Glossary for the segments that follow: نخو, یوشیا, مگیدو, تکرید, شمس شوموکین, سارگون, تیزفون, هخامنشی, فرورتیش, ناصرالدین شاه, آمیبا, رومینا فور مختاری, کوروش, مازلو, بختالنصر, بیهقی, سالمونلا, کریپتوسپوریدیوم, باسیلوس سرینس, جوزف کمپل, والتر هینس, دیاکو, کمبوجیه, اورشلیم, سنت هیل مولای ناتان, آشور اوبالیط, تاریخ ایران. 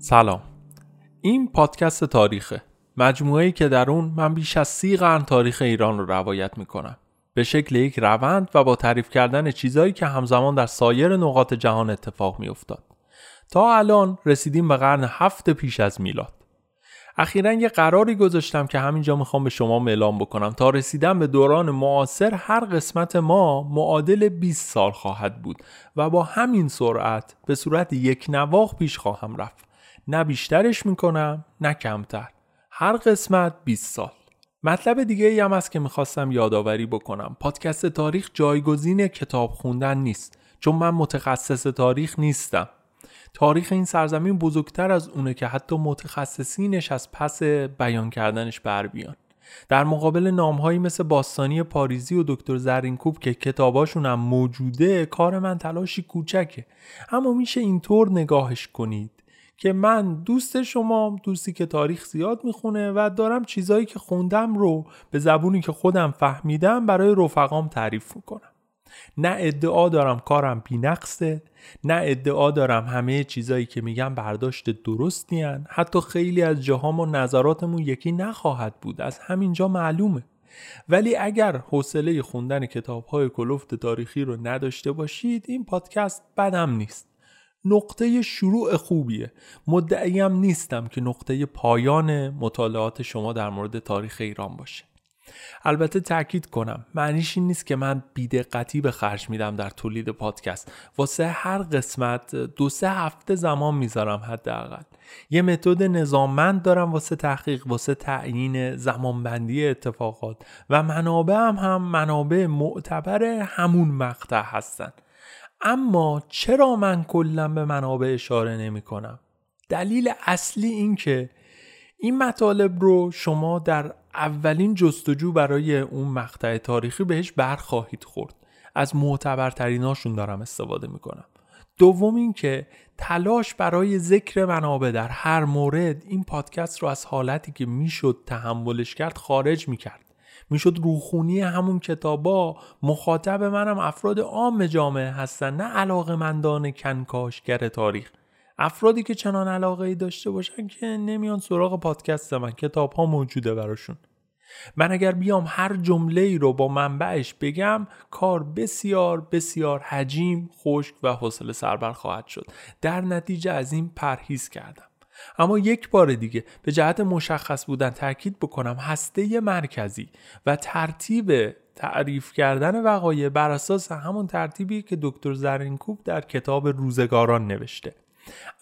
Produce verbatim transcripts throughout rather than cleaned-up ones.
سلام. این پادکست تاریخه، مجموعه‌ای که در اون من بیش از سی قرن تاریخ ایران رو روایت میکنم، به شکل یک روند و با تعریف کردن چیزایی که همزمان در سایر نقاط جهان اتفاق میافتاد. تا الان رسیدیم به قرن هفت پیش از میلاد. اخیراً یه قراری گذاشتم که همینجا میخوام به شما اعلام بکنم تا رسیدن به دوران معاصر هر قسمت ما معادل بیست سال خواهد بود و با همین سرعت به صورت یک نواخت پیش خواهم رفت. نه بیشترش میکنم نه کمتر، هر قسمت بیست سال. مطلب دیگه ای هم هست که میخواستم یادآوری بکنم، پادکست تاریخ جایگزین کتاب خوندن نیست، چون من متخصص تاریخ نیستم. تاریخ این سرزمین بزرگتر از اونه که حتی متخصصینش از پس بیان کردنش بر بیان. در مقابل نامهایی مثل باستانی پاریزی و دکتر زرینکوب که کتاباشون هم موجوده، کار من تلاشی کوچکه، اما میشه اینطور نگاهش کنید که من دوست شما، دوستی که تاریخ زیاد میخونه و دارم چیزایی که خوندم رو به زبونی که خودم فهمیدم برای رفقام تعریف میکنم. نه ادعا دارم کارم بی‌نقصه، نه ادعا دارم همه چیزایی که میگم برداشت درست نیان، حتی خیلی از جاهام و نظراتمون یکی نخواهد بود، از همینجا معلومه. ولی اگر حوصله خوندن کتاب‌های کلفت تاریخی رو نداشته باشید، این پادکست بدم نیست. نقطه شروع خوبیه. مدعیم نیستم که نقطه پایان مطالعات شما در مورد تاریخ ایران باشه. البته تأکید کنم معنیش این نیست که من بی‌دقتی به خرج میدم در تولید پادکست. واسه هر قسمت دو سه هفته زمان میذارم حداقل. یه متد نظاممند دارم واسه تحقیق، واسه تعیین زمانبندی اتفاقات و منابعم هم منابع معتبر همون مقطع هستن. اما چرا من کلا به منابع اشاره نمی کنم؟ دلیل اصلی این که این مطالب رو شما در اولین جستجو برای اون مقطع تاریخی بهش برخواهید خورد. از معتبرتریناشون دارم استفاده می کنم. دوم این که تلاش برای ذکر منابع در هر مورد این پادکست رو از حالتی که میشد تحملش کرد خارج می کرد. میشد روخونی همون کتابا. مخاطب منم افراد عام جامعه هستن، نه علاقه‌مندان کنکاشگر تاریخ. افرادی که چنان علاقه‌ای داشته باشن که نمیان سراغ پادکست من، کتاب‌ها موجوده براشون. من اگر بیام هر جمله‌ای رو با منبعش بگم، کار بسیار بسیار حجیم، خشک و حوصله سربر خواهد شد. در نتیجه از این پرهیز کردم. اما یک بار دیگه به جهت مشخص بودن تاکید بکنم، هسته مرکزی و ترتیب تعریف کردن وقایع بر اساس همون ترتیبی که دکتر زرینکوب در کتاب روزگاران نوشته.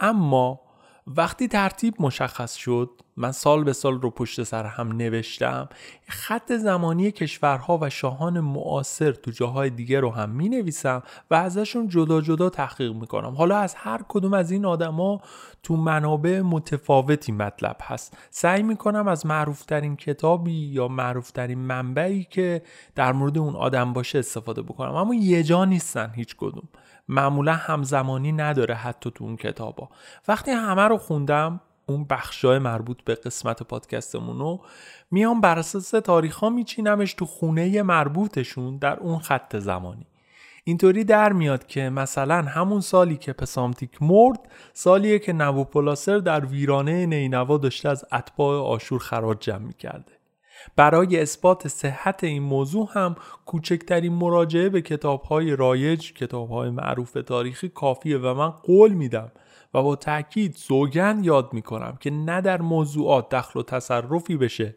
اما وقتی ترتیب مشخص شد، من سال به سال رو پشت سر هم نوشتم، خط زمانی کشورها و شاهان معاصر تو جاهای دیگه رو هم می نویسم و ازشون جدا جدا تحقیق می کنم. حالا از هر کدوم از این آدما تو منابع متفاوتی مطلب هست. سعی می کنم از معروفترین کتابی یا معروفترین منبعی که در مورد اون آدم باشه استفاده بکنم، اما یه جا نیستن هیچ کدوم. معمولا همزمانی نداره حتی تو اون کتابا. وقتی همه رو خوندم، اون بخشای مربوط به قسمت پادکستمونو میام بر اساس تاریخا میچینمش تو خونه مربوطشون در اون خط زمانی. اینطوری در میاد که مثلا همون سالی که پسامتیک مرد، سالیه که نبوپلاسر در ویرانه نینوا داشته از اتباع آشور خراج جمع میکرده. برای اثبات صحت این موضوع هم کوچکترین مراجعه به کتاب‌های رایج، کتاب‌های معروف تاریخی کافیه و من قول میدم و با تأکید سوگند یاد میکنم که نه در موضوعات دخل و تصرفی بشه،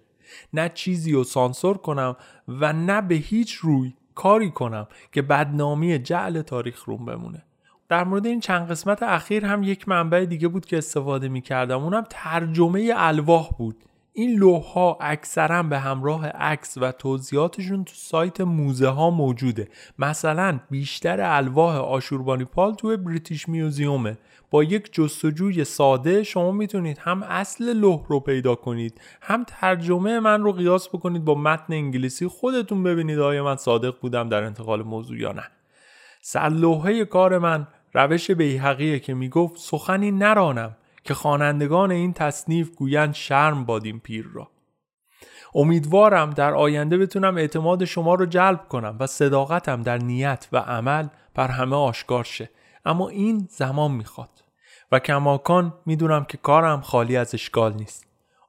نه چیزی رو سانسور کنم و نه به هیچ روی کاری کنم که بدنامی جعل تاریخ روم بمونه. در مورد این چند قسمت اخیر هم یک منبع دیگه بود که استفاده میکردم، اونم ترجمه الواح بود این لوح‌ها اکثرا به همراه عکس و توضیحاتشون تو سایت موزه ها موجوده. مثلا بیشتر الواح آشوربانیپال تو بریتیش میوزیومه. با یک جستجوی ساده شما میتونید هم اصل لوح رو پیدا کنید، هم ترجمه من رو قیاس بکنید با متن انگلیسی، خودتون ببینید آیا من صادق بودم در انتقال موضوع یا نه. سرلوحه کار من روش بیهقیه که میگفت سخنی نرانم که خوانندگان این تصنیف گویند شرم بادیم پیر را. امیدوارم در آینده بتونم اعتماد شما رو جلب کنم و صداقتم در نیت و عمل بر همه آشکار شه، اما این زمان میخواد و کماکان میدونم که کارم خالی از اشکال نیست.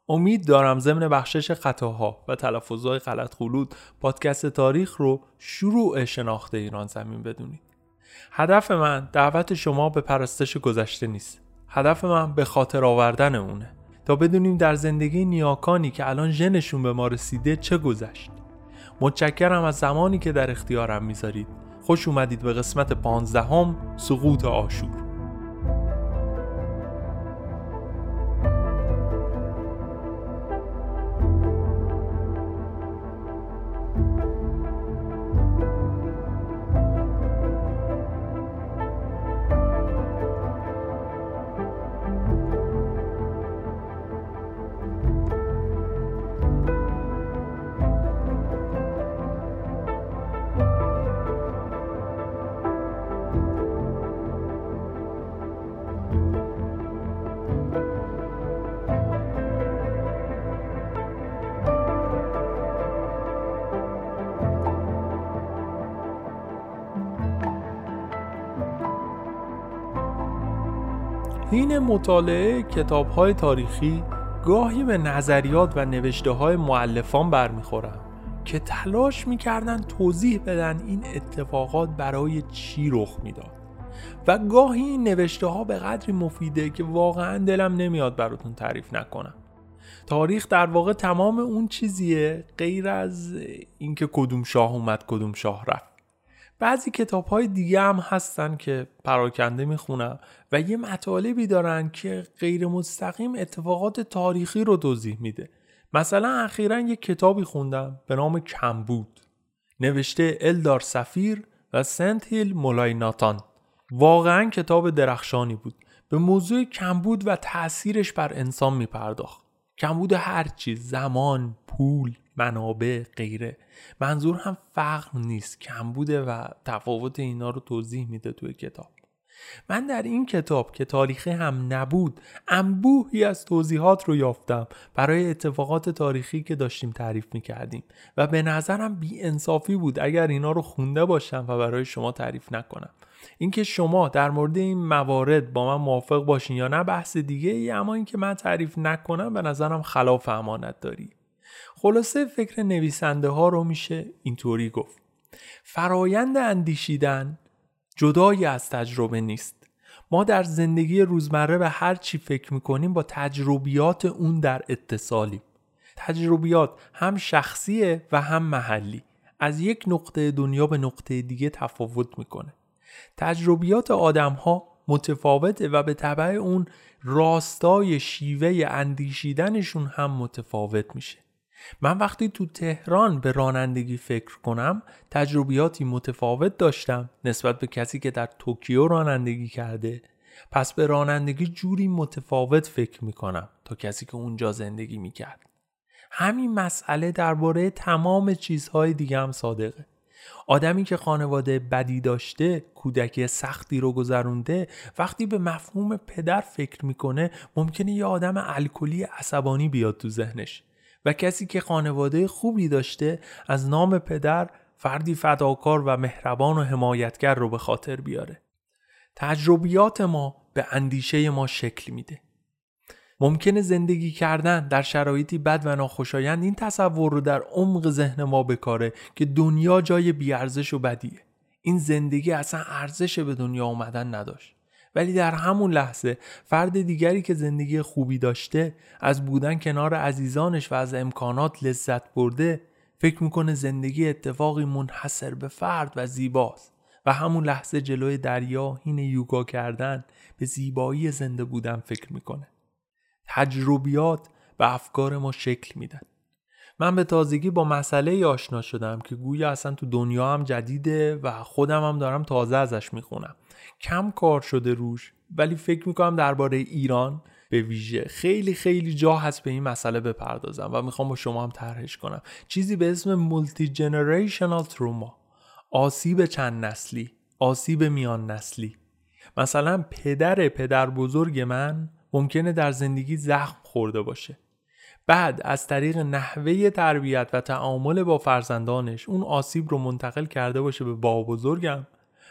امید دارم ضمن بخشش خطاها و تلفظهای غلط خلوط پادکست تاریخ رو شروع شناخت ایران زمین بدونید. هدف من دعوت شما به پرستش گذشته نیست. هدف من به خاطر آوردن اونه تا بدونیم در زندگی نیاکانی که الان ژنشون به ما رسیده چه گذشت. متشکرم از زمانی که در اختیارم میذارید. خوش اومدید به قسمت پانزدهم، سقوط آشور. این مطالعه کتاب‌های تاریخی گاهی به نظریات و نوشته‌های مؤلفان برمیخورم که تلاش می‌کردن توضیح بدن این اتفاقات برای چی رخ میداد و گاهی این نوشته‌ها به قدری مفیده که واقعاً دلم نمیاد براتون تعریف نکنم. تاریخ در واقع تمام اون چیزیه غیر از اینکه کدوم شاه اومد کدوم شاه رفت. بعضی کتاب‌های دیگه هم هستن که پراکنده میخونم و یه مطالبی دارن که غیر مستقیم اتفاقات تاریخی رو توضیح میده. مثلا اخیراً یه کتابی خوندم به نام کمبود، نوشته الدار سفیر و سنت هیل مولای ناتان. واقعاً کتاب درخشانی بود. به موضوع کمبود و تأثیرش بر انسان میپرداخت. کمبود هر چیز، زمان، پول، منابع، غیره. منظور هم فقر نیست، کمبوده و تفاوت اینا رو توضیح میده توی کتاب. من در این کتاب که تاریخی هم نبود، انبوهی از توضیحات رو یافتم برای اتفاقات تاریخی که داشتیم تعریف میکردیم و به نظرم بی انصافی بود اگر اینا رو خونده باشم و برای شما تعریف نکنم. اینکه شما در مورد این موارد با من موافق باشین یا نه بحث دیگه ای، اما اینکه من تعریف نکنم به نظرم خلاف امانت داری. خلاصه فکر نویسنده ها رو میشه اینطوری گفت: فرایند اندیشیدن جدای از تجربه نیست. ما در زندگی روزمره به هر چی فکر میکنیم با تجربیات اون در اتصالیم. تجربیات هم شخصیه و هم محلی. از یک نقطه دنیا به نقطه دیگه تفاوت میکنه. تجربیات آدم ها متفاوته و به تبع اون راستای شیوه اندیشیدنشون هم متفاوت میشه. من وقتی تو تهران به رانندگی فکر کنم تجربیاتی متفاوت داشتم نسبت به کسی که در توکیو رانندگی کرده، پس به رانندگی جوری متفاوت فکر میکنم تا کسی که اونجا زندگی میکرد. همین مسئله درباره تمام چیزهای دیگه هم صادقه. آدمی که خانواده بدی داشته، کودکی سختی رو گذرونده، وقتی به مفهوم پدر فکر میکنه ممکنه یه آدم الکلی عصبانی بیاد تو ذهنش و کسی که خانواده خوبی داشته از نام پدر فردی فداکار و مهربان و حمایتگر رو به خاطر بیاره. تجربیات ما به اندیشه ما شکل میده. ممکنه زندگی کردن در شرایطی بد و ناخوشایند این تصور رو در عمق ذهن ما بکاره که دنیا جای بیارزش و بدیه. این زندگی اصلا ارزش به دنیا اومدن نداشت. ولی در همون لحظه فرد دیگری که زندگی خوبی داشته، از بودن کنار عزیزانش و از امکانات لذت برده، فکر میکنه زندگی اتفاقی منحصر به فرد و زیباست و همون لحظه جلوی دریا هین یوگا کردن به زیبایی زنده بودن فکر میکنه. تجربیات و افکار ما شکل میدن. من به تازگی با مسئله آشنا شدم که گویا اصلا تو دنیا هم جدیده و خودم هم دارم تازه ازش میخونم. کم کار شده روش، ولی فکر میکنم درباره ایران به ویژه خیلی خیلی جا هست به این مسئله بپردازم و میخوام با شما هم طرحش کنم. چیزی به اسم مولتی جنریشنال تروما، آسیب چند نسلی، آسیب میان نسلی. مثلا پدر پدر بزرگ من ممکنه در زندگی زخم خورده باشه، بعد از طریق نحوه تربیت و تعامل با فرزندانش اون آسیب رو منتقل کرده باشه به بابا بزرگم،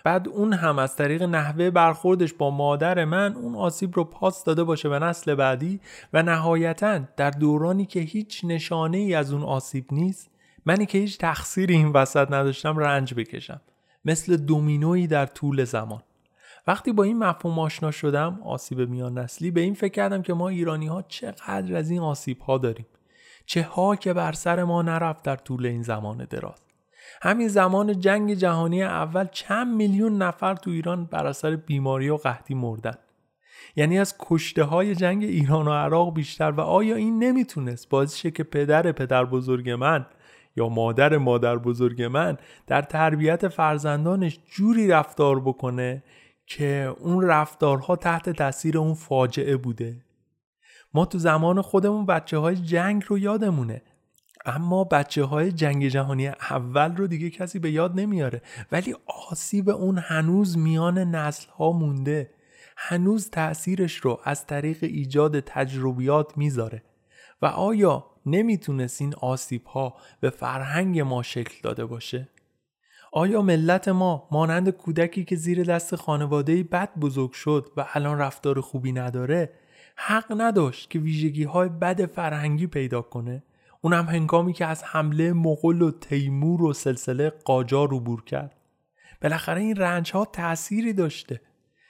بعد اون هم از طریق نحوه برخوردش با مادر من اون آسیب رو پاس داده باشه به نسل بعدی، و نهایتاً در دورانی که هیچ نشانه ای از اون آسیب نیست، منی که هیچ تقصیری این وسط نداشتم رنج بکشم، مثل دومینویی در طول زمان. وقتی با این مفهوم آشنا شدم، آسیب میان نسلی، به این فکر کردم که ما ایرانی ها چقدر از این آسیب ها داریم، چه ها که بر سر ما نرفت در طول این زمان دراز. همین زمان جنگ جهانی اول چند میلیون نفر تو ایران بر اثر بیماری و قحطی مردن، یعنی از کشته های جنگ ایران و عراق بیشتر. و آیا این نمیتونست باعث شه که پدر پدر بزرگ من یا مادر مادر بزرگ من در تربیت فرزندانش جوری رفتار بکنه که اون رفتارها تحت تاثیر اون فاجعه بوده؟ ما تو زمان خودمون بچه های جنگ رو یادمونه، اما بچه های جنگ جهانی اول رو دیگه کسی به یاد نمیاره، ولی آسیب اون هنوز میان نسل ها مونده، هنوز تأثیرش رو از طریق ایجاد تجربیات میذاره. و آیا نمیتونست این آسیب ها به فرهنگ ما شکل داده باشه؟ آیا ملت ما مانند کودکی که زیر دست خانوادهی بد بزرگ شد و الان رفتار خوبی نداره، حق نداشت که ویژگی های بد فرهنگی پیدا کنه؟ اونم هنگامی که از حمله مغول و تیمور و سلسله قاجار عبور کرد. بالاخره این رنج ها تأثیری داشته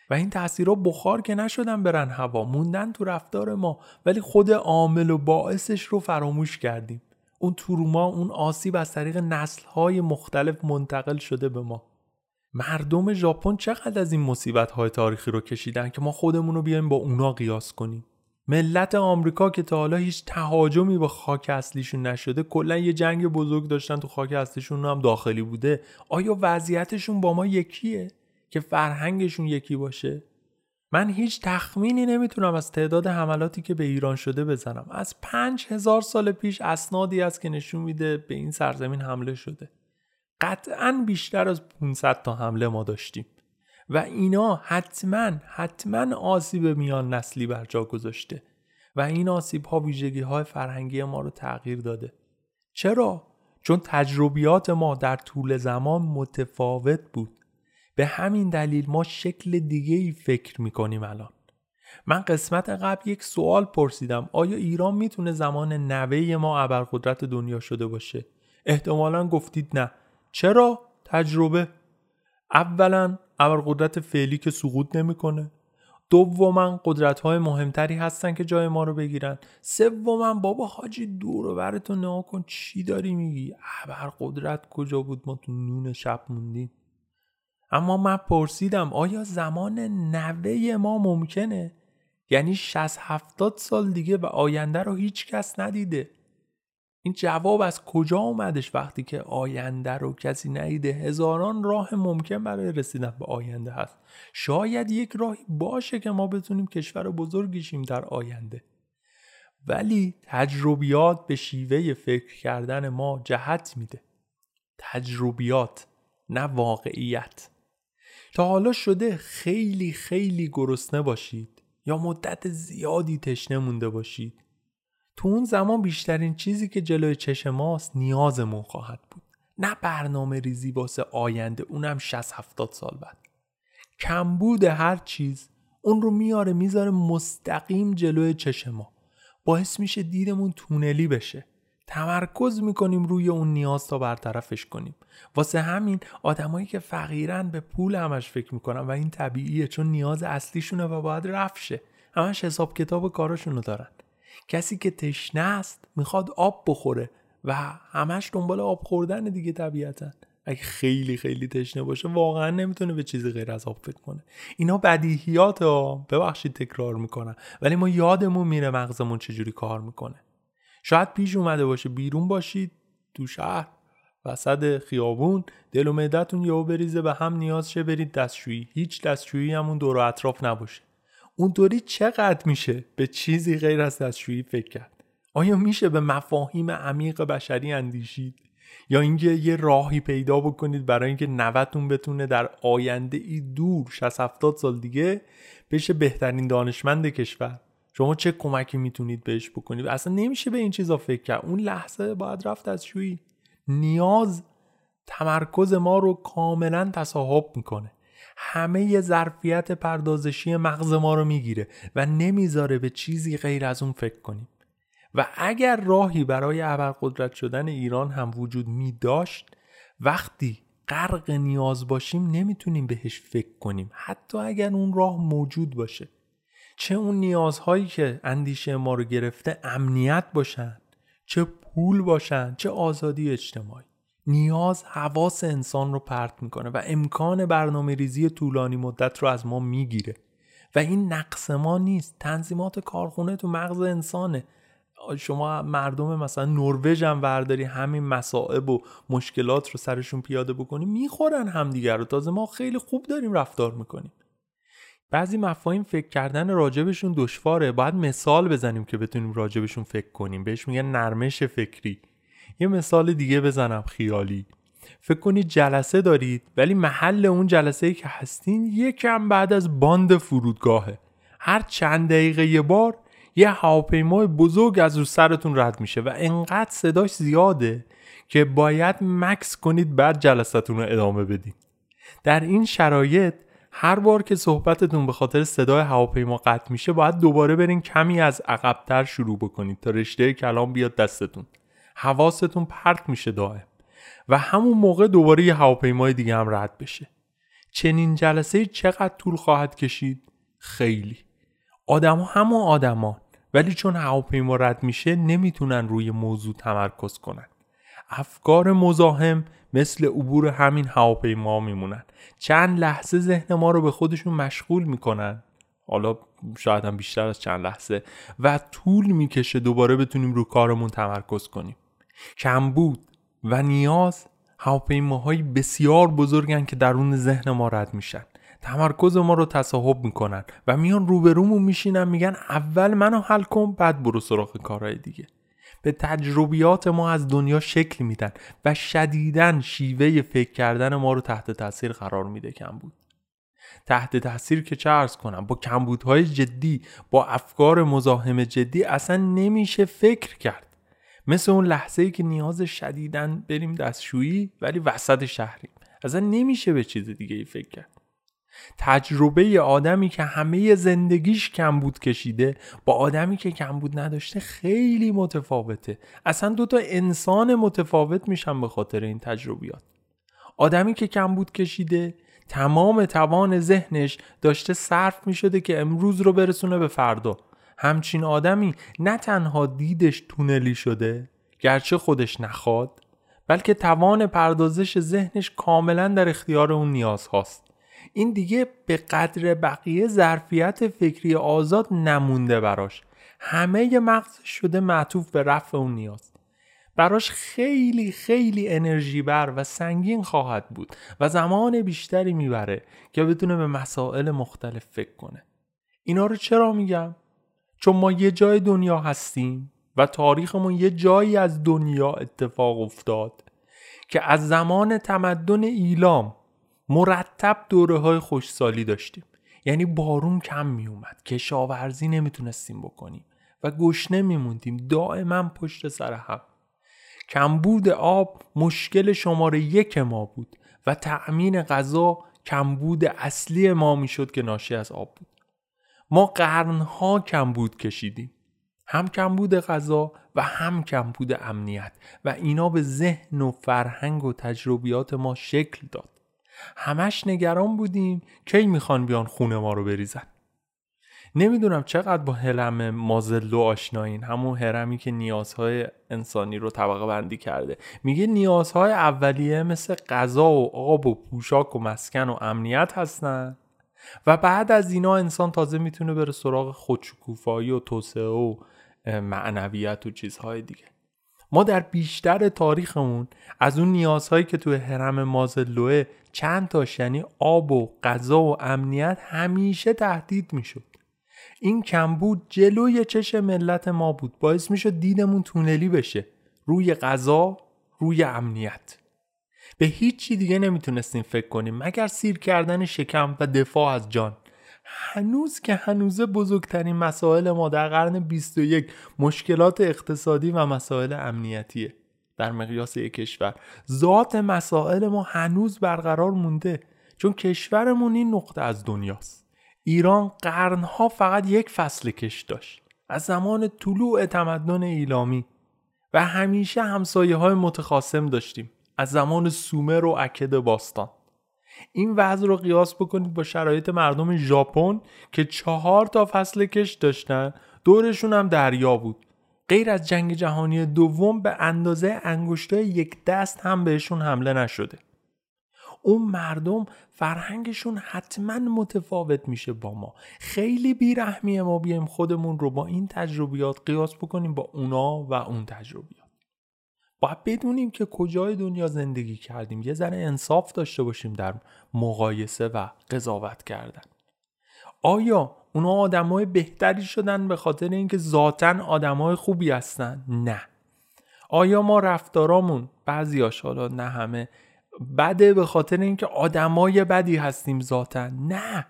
و این تأثیرها بخار که نشدن برن هوا، موندن تو رفتار ما، ولی خود عامل و باعثش رو فراموش کردیم. اون تروما، اون آسیب از طریق نسل‌های مختلف منتقل شده به ما. مردم ژاپن چقدر از این مصیبت‌های تاریخی رو کشیدن که ما خودمون رو بیایم با اونا قیاس کنیم. ملت آمریکا که تا حالا هیچ تهاجمی به خاک اصلیشون نشده، کلا یه جنگ بزرگ داشتن تو خاک اصلیشون هم داخلی بوده، آیا وضعیتشون با ما یکیه که فرهنگشون یکی باشه؟ من هیچ تخمینی نمیتونم از تعداد حملاتی که به ایران شده بزنم. از پنج هزار سال پیش اسنادی هست که نشون میده به این سرزمین حمله شده. قطعاً بیشتر از پانصد تا حمله ما داشتیم و اینا حتماً حتماً آسیب میان نسلی بر جا گذاشته و این آسیب ها ویژگی های فرهنگی ما رو تغییر داده. چرا؟ چون تجربیات ما در طول زمان متفاوت بود. به همین دلیل ما شکل دیگه ای فکر میکنیم الان. من قسمت قبل یک سوال پرسیدم، آیا ایران میتونه زمان نوه ما ابرقدرت دنیا شده باشه؟ احتمالاً گفتید نه. چرا؟ تجربه. اولاً ابرقدرت فعلی که سقوط نمیکنه. دوماً قدرت‌های مهمتری هستن که جای ما رو بگیرن. سوماً بابا حاجی دور و برتون نها کن، چی داری میگی؟ ابرقدرت کجا بود؟ ما تو نون شب موندیم. اما من پرسیدم آیا زمان نوه ما ممکنه؟ یعنی شصت هفتاد سال دیگه و آینده رو هیچ کس ندیده. این جواب از کجا اومدش وقتی که آینده رو کسی ندیده؟ هزاران راه ممکن برای رسیدن به آینده هست. شاید یک راهی باشه که ما بتونیم کشور بزرگی شیم در آینده، ولی تجربیات به شیوه فکر کردن ما جهت میده. تجربیات، نه واقعیت. تا حالا شده خیلی خیلی گرسنه باشید یا مدت زیادی تشنه مونده باشید؟ تو اون زمان بیشترین چیزی که جلوی چشم ماست نیازمون خواهد بود، نه برنامه ریزی واسه آینده، اونم شصت هفتاد سال بعد. کمبود هر چیز اون رو میاره میذاره مستقیم جلوی چشم ما، باعث میشه دیدمون تونلی بشه. تمرکز میکنیم روی اون نیاز تا برطرفش کنیم. واسه همین آدمایی که فقیرن به پول همش فکر میکنن و این طبیعیه، چون نیاز اصلیشونه و باید رفع شه. همش حساب کتاب کاراشونو دارن. کسی که تشنه است میخواد آب بخوره و همش دنبال آب خوردن دیگه طبیعتاً. اگه خیلی خیلی تشنه باشه واقعا نمیتونه به چیزی غیر از آب فکر کنه. اینا بدیهیات ها، ببخشید تکرار میکنن، ولی ما یادمون میره مغزمون چجوری کار میکنه. شاید پیش اومده باشه بیرون باشید تو شهر وسط خیابون، دل و معدتون یهو بریزه به هم، نیاز شه برید دستشویی، هیچ دستشویی همون دور و اطراف نباشه. اونطوری چقدر میشه به چیزی غیر از دستشویی فکر کرد؟ آیا میشه به مفاهیم عمیق بشری اندیشید؟ یا اینکه یه راهی پیدا بکنید برای اینکه نوتون بتونه در آینده ای دور شصت هفتاد سال دیگه بشه بهترین دانشمند کشور؟ شما چه کمکی میتونید بهش بکنید؟ اصلا نمیشه به این چیزا فکر کرد. اون لحظه باید رفت از شویی. نیاز تمرکز ما رو کاملا تصاحب میکنه، همه ی ظرفیت پردازشی مغز ما رو میگیره و نمیذاره به چیزی غیر از اون فکر کنیم. و اگر راهی برای ابرقدرت شدن ایران هم وجود می داشت، وقتی غرق نیاز باشیم نمیتونیم بهش فکر کنیم، حتی اگر اون راه موجود باشه. چه اون نیازهایی که اندیشه ما رو گرفته امنیت باشن، چه پول باشن، چه آزادی اجتماعی. نیاز حواس انسان رو پرت میکنه و امکان برنامه ریزی طولانی مدت رو از ما میگیره. و این نقص ما نیست، تنظیمات کارخونه تو مغز انسانه. شما مردم مثلا نروژ هم برداری، همین مصائب و مشکلات رو سرشون پیاده بکنی، میخورن همدیگر رو. تازه ما خیلی خوب داریم رفتار میکنیم. بعضی مفاهیم فکر کردن راجبشون دشواره، باید مثال بزنیم که بتونیم راجبشون فکر کنیم. بهش میگن نرمش فکری. یه مثال دیگه بزنم خیالی. فکر کنید جلسه دارید، ولی محل اون جلسه‌ای که هستین یکم بعد از باند فرودگاهه. هر چند دقیقه یه بار یه هواپیمای بزرگ از رو سرتون رد میشه و انقدر صداش زیاده که باید مکس کنید بعد جلستون رو ادامه بدید. در این شرایط هر بار که صحبتتون به خاطر صدای هواپیما قطع میشه، باید دوباره برین کمی از عقب‌تر شروع بکنید تا رشته کلام بیاد دستتون. حواستون پرت میشه دائم و همون موقع دوباره یه هواپیمای دیگه هم رد بشه. چنین جلسه چقدر طول خواهد کشید؟ خیلی. آدم ها همون آدم ها، ولی چون هواپیما رد میشه نمیتونن روی موضوع تمرکز کنن. افکار مزاحم مثل عبور همین هواپیما میمونن، چند لحظه ذهن ما رو به خودشون مشغول میکنن، حالا شاید هم بیشتر از چند لحظه، و طول میکشه دوباره بتونیم رو کارمون تمرکز کنیم. کمبود و نیاز هواپیماهای بسیار بزرگن که درون ذهن ما رد میشن، تمرکز ما رو تصاحب میکنن و میان روبرومون میشینن، میگن اول منو حل کن بعد برو سراغ کارهای دیگه. به تجربیات ما از دنیا شکل میدن و شدیداً شیوه فکر کردن ما رو تحت تاثیر قرار میده کمبود. تحت تاثیر که چه عرض کنم، با کمبودهای جدی، با افکار مزاحم جدی اصلا نمیشه فکر کرد. مثل اون لحظه‌ای که نیاز شدیداً بریم دستشویی ولی وسط شهریم، اصلا نمیشه به چیز دیگه‌ای فکر کرد. تجربه آدمی که همه زندگیش کمبود کشیده با آدمی که کمبود نداشته خیلی متفاوته. اصلا دوتا انسان متفاوت میشن به خاطر این تجربیات. آدمی که کمبود کشیده تمام توان ذهنش داشته صرف میشده که امروز رو برسونه به فردا. همچین آدمی نه تنها دیدش تونلی شده گرچه خودش نخواد، بلکه توان پردازش ذهنش کاملا در اختیار اون نیاز هاست. این دیگه به قدر بقیه ظرفیت فکری آزاد نمونده براش، همه مغز شده معطوف به رفع اون نیاز. براش خیلی خیلی انرژی بر و سنگین خواهد بود و زمان بیشتری میبره که بتونه به مسائل مختلف فکر کنه. اینا رو چرا میگم؟ چون ما یه جای دنیا هستیم و تاریخمون یه جایی از دنیا اتفاق افتاد که از زمان تمدن ایلام مرتب دوره‌های خوشسالی داشتیم. یعنی بارون کم می اومد، کشاورزی نمیتونستیم بکنیم و گشنه میموندیم دائما پشت سر هم. کمبود آب مشکل شماره یک ما بود و تأمین غذا کمبود اصلی ما میشد که ناشی از آب بود. ما قرنها کمبود کشیدیم، هم کمبود غذا و هم کمبود امنیت، و اینا به ذهن و فرهنگ و تجربیات ما شکل داد. همش نگران بودیم کی میخوان بیان خونه ما رو بریزن. نمیدونم چقدر با هرم مازلو آشنایین، همون هرمی که نیازهای انسانی رو طبقه بندی کرده. میگه نیازهای اولیه مثل غذا و آب و پوشاک و مسکن و امنیت هستن و بعد از اینا انسان تازه میتونه بره سراغ خودشکوفایی و توسعه و معنویت و چیزهای دیگه. ما در بیشتر تاریخمون از اون نیازهایی که توی هرم مازلوه چند تاش یعنی آب و غذا و امنیت همیشه تهدید میشد. این کمبود جلوی چش ملت ما بود، باعث میشد دیدمون تونلی بشه روی غذا، روی امنیت. به هیچی دیگه نمیتونستیم فکر کنیم مگر سیر کردن شکم و دفاع از جان. هنوز که هنوزه بزرگترین مسائل ما در قرن بیست و یک مشکلات اقتصادی و مسائل امنیتیه. در مقیاس یک کشور ذات مسائل ما هنوز برقرار مونده، چون کشورمون این نقطه از دنیاست. ایران قرنها فقط یک فصل کش داشت، از زمان طلوع تمدن ایلامی، و همیشه همسایه‌های متخاصم داشتیم از زمان سومر و اکد باستان. این وضع رو قیاس بکنید با شرایط مردم ژاپن که چهار تا فصل کش داشتن، دورشون هم دریا بود. غیر از جنگ جهانی دوم به اندازه انگشتای یک دست هم بهشون حمله نشده. اون مردم فرهنگشون حتما متفاوت میشه با ما. خیلی بیرحمیه ما بیایم خودمون رو با این تجربیات قیاس بکنیم با اونا و اون تجربیات. باید بدونیم که کجای دنیا زندگی کردیم، یه ذره انصاف داشته باشیم در مقایسه و قضاوت کردن. آیا اونا آدمای بهتری شدن به خاطر اینکه ذاتن آدمای خوبی هستن؟ نه. آیا ما رفتارامون بعضیاش، حالا نه همه، بده به خاطر اینکه آدمای بدی هستیم ذاتن؟ نه،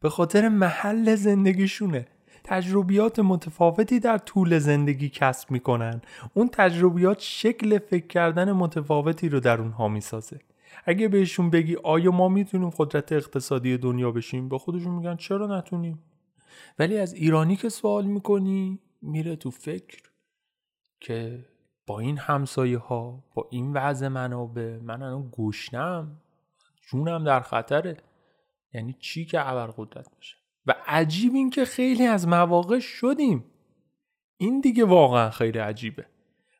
به خاطر محل زندگیشونه. تجربیات متفاوتی در طول زندگی کسب میکنن. اون تجربیات شکل فکر کردن متفاوتی رو در اونها میسازه. اگه بهشون بگی آیا ما میتونیم قدرت اقتصادی دنیا بشیم، با خودشون میگن چرا نتونیم. ولی از ایرانی که سوال میکنی میره تو فکر که با این همسایه ها، با این وضع منابع، من الان گشنم، جونم در خطره، یعنی چی که ابرقدرت بشه. و عجیب این که خیلی از مواقع شدیم. این دیگه واقعا خیلی عجیبه.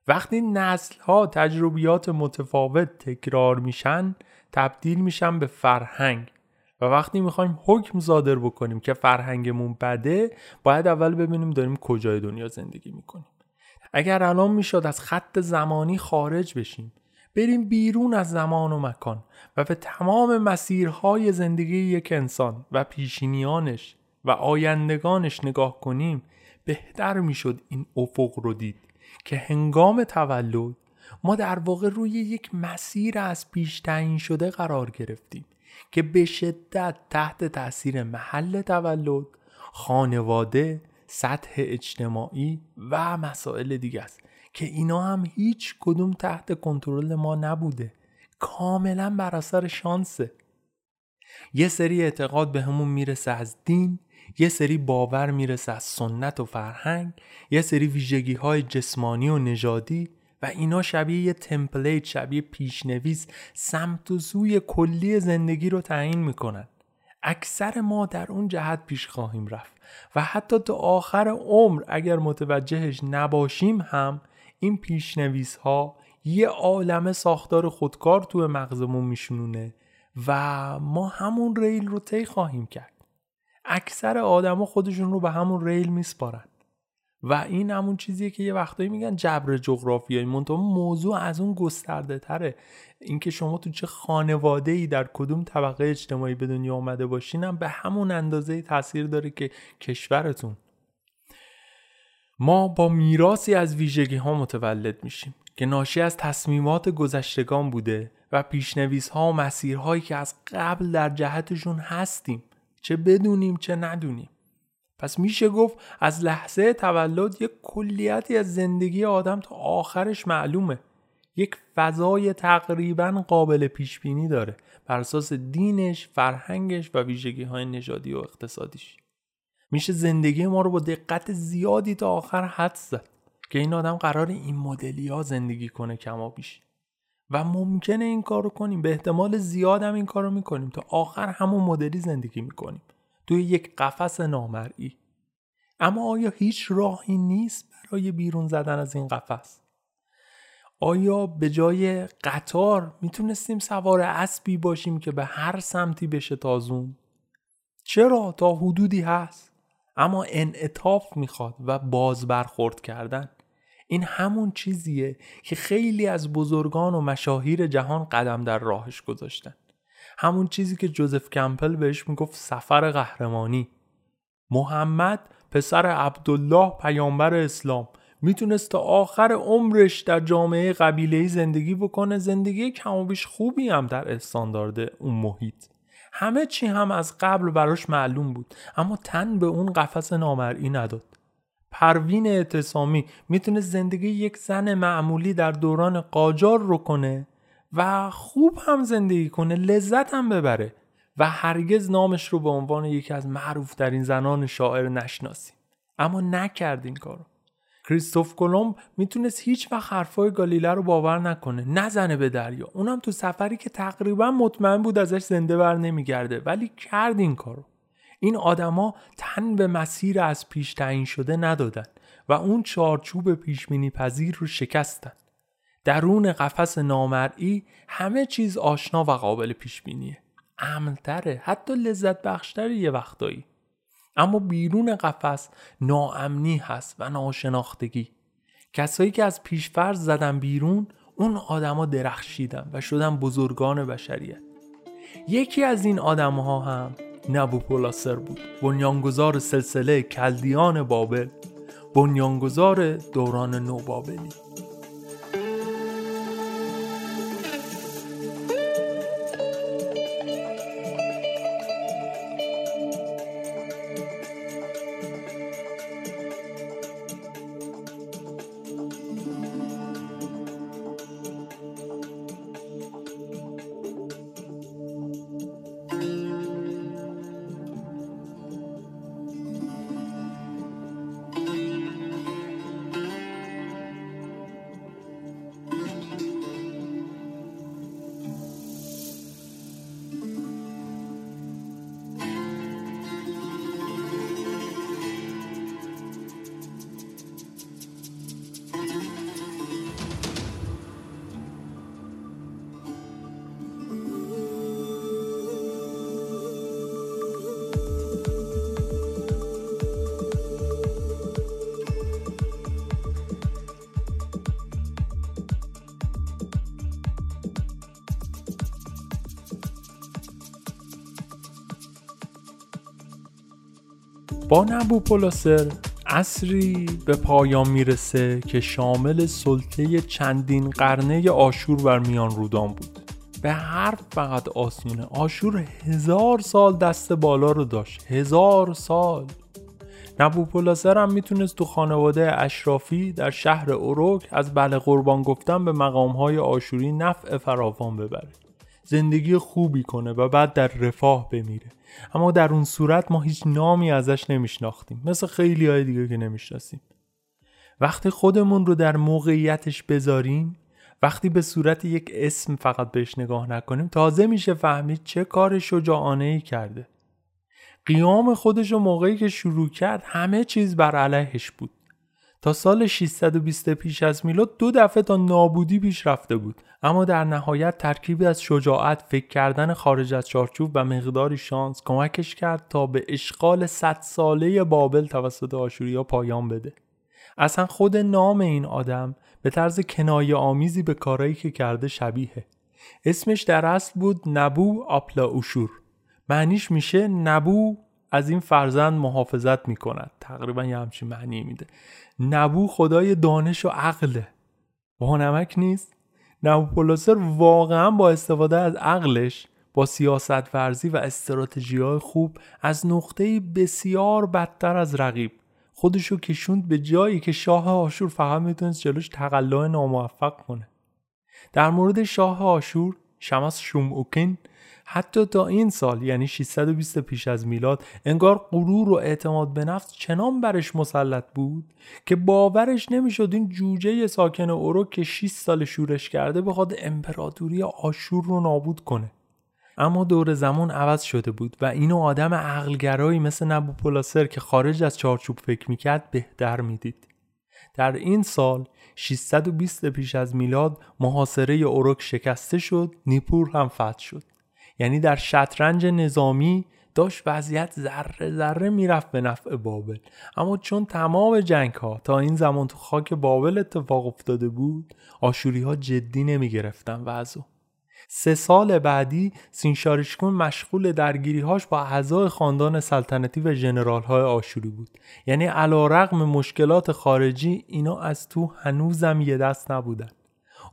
وقتی نسل‌ها تجربیات متفاوت تکرار میشن، تبدیل میشن به فرهنگ. و وقتی میخوایم حکم صادر بکنیم که فرهنگمون بده، باید اول ببینیم داریم کجای دنیا زندگی میکنیم. اگر الان میشد از خط زمانی خارج بشیم، بریم بیرون از زمان و مکان و به تمام مسیرهای زندگی یک انسان و پیشینیانش و آیندگانش نگاه کنیم، بهتر میشد این افق رو دید که هنگام تولد ما در واقع روی یک مسیر از پیش تعیین شده قرار گرفتیم که به شدت تحت تأثیر محل تولد، خانواده، سطح اجتماعی و مسائل دیگه است که اینا هم هیچ کدوم تحت کنترل ما نبوده، کاملا بر اثر شانسه. یه سری اعتقاد به همون میرسه از دین، یه سری باور میرسه از سنت و فرهنگ، یه سری ویژگی های جسمانی و نژادی، و اینا شبیه یه تمپلیت، شبیه پیشنویس، سمت و سوی کلی زندگی رو تعیین میکنن. اکثر ما در اون جهت پیش خواهیم رفت و حتی تا آخر عمر اگر متوجهش نباشیم هم این پیشنویس ها یه عالمه ساختار خودکار تو مغزمون میشونونه و ما همون ریل رو طی خواهیم کرد. اکثر آدما خودشون رو به همون ریل میسپارن و این همون چیزیه که یه وقتایی میگن جبر جغرافیایی، منتها موضوع از اون گسترده تره. اینکه شما تو چه خانواده‌ای، در کدوم طبقه اجتماعی به دنیا اومده باشین هم به همون اندازه تاثیر داره که کشورتون. ما با میراثی از ویژگی ها متولد میشیم که ناشی از تصمیمات گذشتگان بوده و پیشنویس ها و مسیرهایی که از قبل در جهتشون هستیم، چه بدونیم چه ندونیم. پس میشه گفت از لحظه تولد یک کلیتی از زندگی آدم تا آخرش معلومه. یک فضای تقریبا قابل پیش بینی داره بر اساس دینش، فرهنگش و ویژگی های نژادی و اقتصادیش. میشه زندگی ما رو با دقت زیادی تا آخر حدس زد که این آدم قراره این مدلی ها زندگی کنه کما بیش، و ممکنه این کار رو کنیم، به احتمال زیاد هم این کار رو میکنیم، تا آخر همون مدلی زندگی میکنیم توی یک قفس نامرئی. اما آیا هیچ راهی نیست برای بیرون زدن از این قفس؟ آیا به جای قطار میتونستیم سوار اسبی باشیم که به هر سمتی بشه تازون؟ چرا تا حدودی هست، اما انعطاف میخواد و باز برخورد کردن. این همون چیزیه که خیلی از بزرگان و مشاهیر جهان قدم در راهش گذاشتن. همون چیزی که جوزف کمپل بهش میگفت سفر قهرمانی. محمد پسر عبدالله پیامبر اسلام میتونست تا آخر عمرش در جامعه قبیله‌ای زندگی بکنه، زندگی کم و بیش خوبی هم در استاندارد اون محیط، همه چی هم از قبل براش معلوم بود، اما تن به اون قفس نامرئی نداد. پروین اعتصامی میتونه زندگی یک زن معمولی در دوران قاجار رو کنه و خوب هم زندگی کنه، لذت هم ببره و هرگز نامش رو به عنوان یکی از معروف ترین زنان شاعر نشناسیم، اما نکرد این کارو. کریستوف کلمب میتونست هیچ وقت حرفای گالیله رو باور نکنه، نزنه به دریا، اونم تو سفری که تقریبا مطمئن بود ازش زنده بر نمیگرده، ولی کرد این کارو. این آدما تن به مسیر از پیش تعیین شده ندادن و اون چارچوب پیشبینی پذیر رو شکستن. درون قفس نامرئی همه چیز آشنا و قابل پیشبینیه، امن‌تره، حتی لذت بخش‌تره یه وقتایی، اما بیرون قفس ناامنی هست و ناشناختگی. کسایی که از پیشفرض زدن بیرون، اون آدما درخشیدن و شدن بزرگان بشریت. یکی از این آدم‌ها هم نبوپلاسر بود، بنیانگذار سلسله کلدیان بابل، بنیانگذار دوران نوبابلی. با نبوپلاسر عصری به پایان میرسه که شامل سلطه چندین قرنه آشور بر میانرودان بود. به حرف فقط آسونه، آشور هزار سال دست بالا رو داشت، هزار سال. نبوپلاسر هم میتونست تو خانواده اشرافی در شهر اوروک از بله قربان گفتن به مقامهای آشوری نفع فراوان ببره، زندگی خوبی کنه و بعد در رفاه بمیره. اما در اون صورت ما هیچ نامی ازش نمیشناختیم، مثل خیلی های دیگه که نمیشناسیم. وقتی خودمون رو در موقعیتش بذاریم، وقتی به صورت یک اسم فقط بهش نگاه نکنیم، تازه میشه فهمید چه کار شجاعانه‌ای کرده. قیام خودش رو موقعی که شروع کرد همه چیز بر علیهش بود. تا سال ششصد و بیست پیش از میلاد دو دفعه تا نابودی پیش رفته بود، اما در نهایت ترکیبی از شجاعت، فکر کردن خارج از چارچوب و مقداری شانس کمکش کرد تا به اشغال صد ساله بابل توسط آشوریا پایان بده. اصلا خود نام این آدم به طرز کنایه آمیزی به کارایی که کرده شبیهه. اسمش در اصل بود نبو آپلا اوشور، معنیش میشه نبو از این فرزند محافظت میکند، تقریبا یه همچین معنی میده. نبو خدای دانش و عقله، با نمک نیست. نبوپلاسر واقعا با استفاده از عقلش، با سیاست ورزی و استراتژی‌های خوب، از نقطه‌ای بسیار بدتر از رقیب خودشو کشوند به جایی که شاه آشور فقط میتونست جلوش تقلع ناموفق کنه. در مورد شاه آشور، شمس شوموکین، حتی تا این سال یعنی ششصد و بیست پیش از میلاد انگار غرور و اعتماد به نفس چنان برش مسلط بود که باورش نمیشد این جوجه ساکن اوروک که شش سال شورش کرده بخواد امپراتوری آشور رو نابود کنه. اما دور زمان عوض شده بود و اینو آدم عقلگرایی مثل نبوپلاسر که خارج از چارچوب فکر میکرد بهتر میدید. در این سال ششصد و بیست پیش از میلاد محاصره اوروک شکسته شد، نیپور هم فتح شد. یعنی در شطرنج نظامی داشت وضعیت ذره ذره میرفت به نفع بابل، اما چون تمام جنگ ها تا این زمان تو خاک بابل اتفاق افتاده بود، آشوری ها جدی نمی گرفتن وضعو. سه سال بعدی سینشارشکون مشغول درگیری‌هاش با اعضای خاندان سلطنتی و ژنرال‌های آشوری بود. یعنی علی‌رغم مشکلات خارجی، اینا از تو هنوزم یه دست نبودن.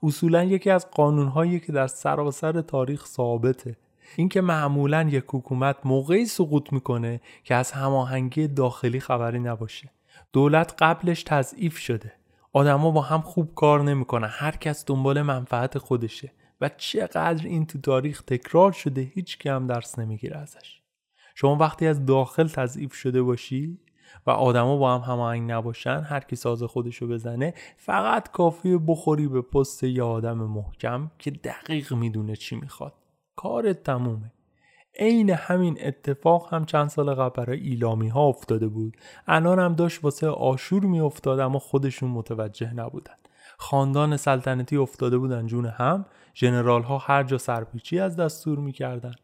اصولاً یکی از قانون‌هایی که در سراسر تاریخ ثابته، این که معمولاً یک حکومت موقعی سقوط میکنه که از هماهنگی داخلی خبری نباشه. دولت قبلش تضعیف شده. آدم‌ها با هم خوب کار نمی‌کنن. هر کس دنبال منفعت خودشه. و چقدر این تو تاریخ تکرار شده، هیچ کی هم درس نمیگیره ازش. شما وقتی از داخل تضعیف شده باشی و آدما با هم هماهنگ نباشن، هر کی ساز خودشو بزنه، فقط کافیه بخوری به پست یه آدم محکم که دقیق میدونه چی میخواد، کارت تمومه. عین همین اتفاق هم چند سال قبل برای ایلامی ها افتاده بود، الان هم داشت واسه آشور میافتاد، اما خودشون متوجه نبودن. خاندان سلطنتی افتاده بودن جون هم، جنرال ها هر جا سرپیچی از دستور می کردن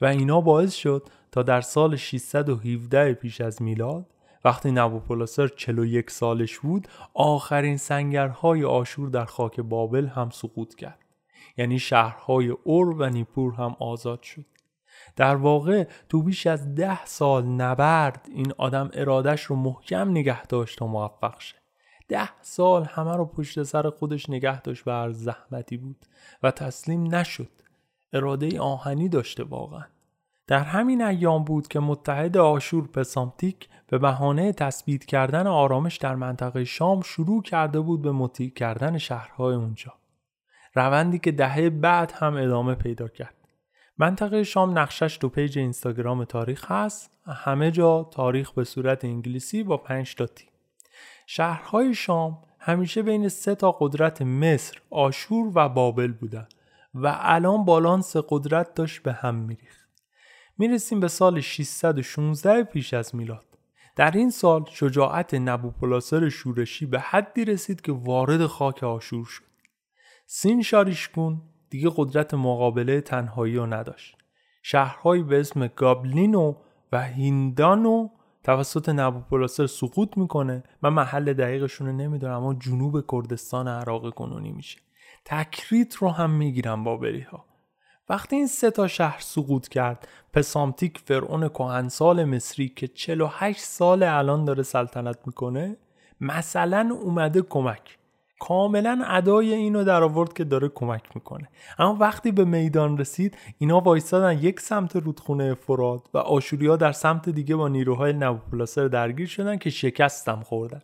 و اینا باعث شد تا در سال ششصد و هفده پیش از میلاد، وقتی نبوپلاسر چهل و یک سالش بود، آخرین سنگرهای آشور در خاک بابل هم سقوط کرد. یعنی شهرهای اور و نیپور هم آزاد شد. در واقع تو بیش از ده سال نبرد این آدم ارادش رو محکم نگه داشت تا موفق شه. ده سال همه رو پشت سر خودش نگه داشت و هر زحمتی بود و تسلیم نشد. اراده آهنی داشته واقعا. در همین ایام بود که متحد آشور پسامتیک به بهانه تثبیت کردن آرامش در منطقه شام شروع کرده بود به مطیع کردن شهرهای اونجا. روندی که دهه بعد هم ادامه پیدا کرد. منطقه شام نقشش تو پیج اینستاگرام تاریخ هست. همه جا تاریخ به صورت انگلیسی با پنج تا تی. شهرهای شام همیشه بین سه تا قدرت مصر، آشور و بابل بودن و الان بالانس قدرت داشت به هم میریخت. میرسیم به سال ششصد و شانزده پیش از میلاد. در این سال شجاعت نبوپلاسر شورشی به حدی رسید که وارد خاک آشور شد. سینشارشکون دیگه قدرت مقابله تنهایی رو نداشت. شهرهایی به اسم گابلینو و هیندانو توسط نبوپلاسر سقوط میکنه. من محل دقیقشون رو نمیدونم، اما جنوب کردستان عراق کنونی میشه. تکریت رو هم میگیرن بابلی ها. وقتی این سه تا شهر سقوط کرد، پسامتیک فرعون کهنسال مصری که چهل و هشت سال الان داره سلطنت میکنه، مثلا اومده کمک. کاملا ادای اینو در آورد که داره کمک میکنه، اما وقتی به میدان رسید، اینا وایسادن یک سمت رودخونه فرات و آشوریا در سمت دیگه با نیروهای نبوپلاسر درگیر شدن که شکستم خوردن.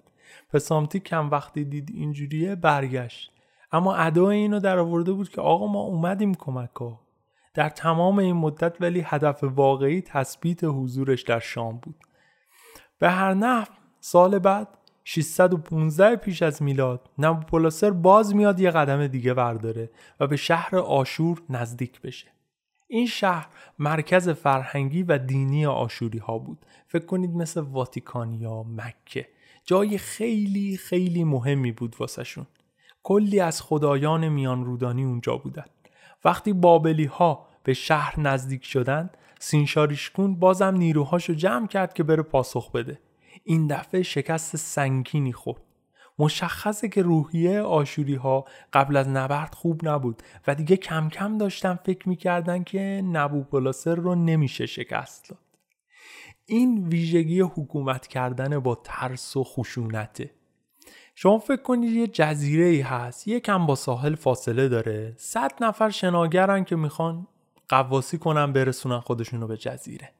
پسامتیک هم وقتی دید اینجوریه برگشت، اما ادای اینو در آورده بود که آقا ما اومدیم کمک ها. در تمام این مدت ولی هدف واقعی تثبیت حضورش در شام بود. به هر نحو سال بعد ششصد و پانزده پیش از میلاد، نبوپلاسر باز میاد یه قدم دیگه برداره و به شهر آشور نزدیک بشه. این شهر مرکز فرهنگی و دینی آشوری ها بود. فکر کنید مثل واتیکان یا مکه، جای خیلی خیلی مهمی بود واسه شون. کلی از خدایان میانرودانی اونجا بودن. وقتی بابلی ها به شهر نزدیک شدن، سینشارشکون بازم نیروهاشو جمع کرد که بره پاسخ بده. این دفعه شکست سنگینی خورد. مشخصه که روحیه آشوری ها قبل از نبرد خوب نبود و دیگه کم کم داشتن فکر میکردن که نبوپلاسر رو نمیشه شکست داد. این ویژگی حکومت کردن با ترس و خشونته. شما فکر کنید یه جزیره ای هست، یکم با ساحل فاصله داره، صد نفر شناگرن که میخوان قواسی کنن برسونن خودشونو به جزیره.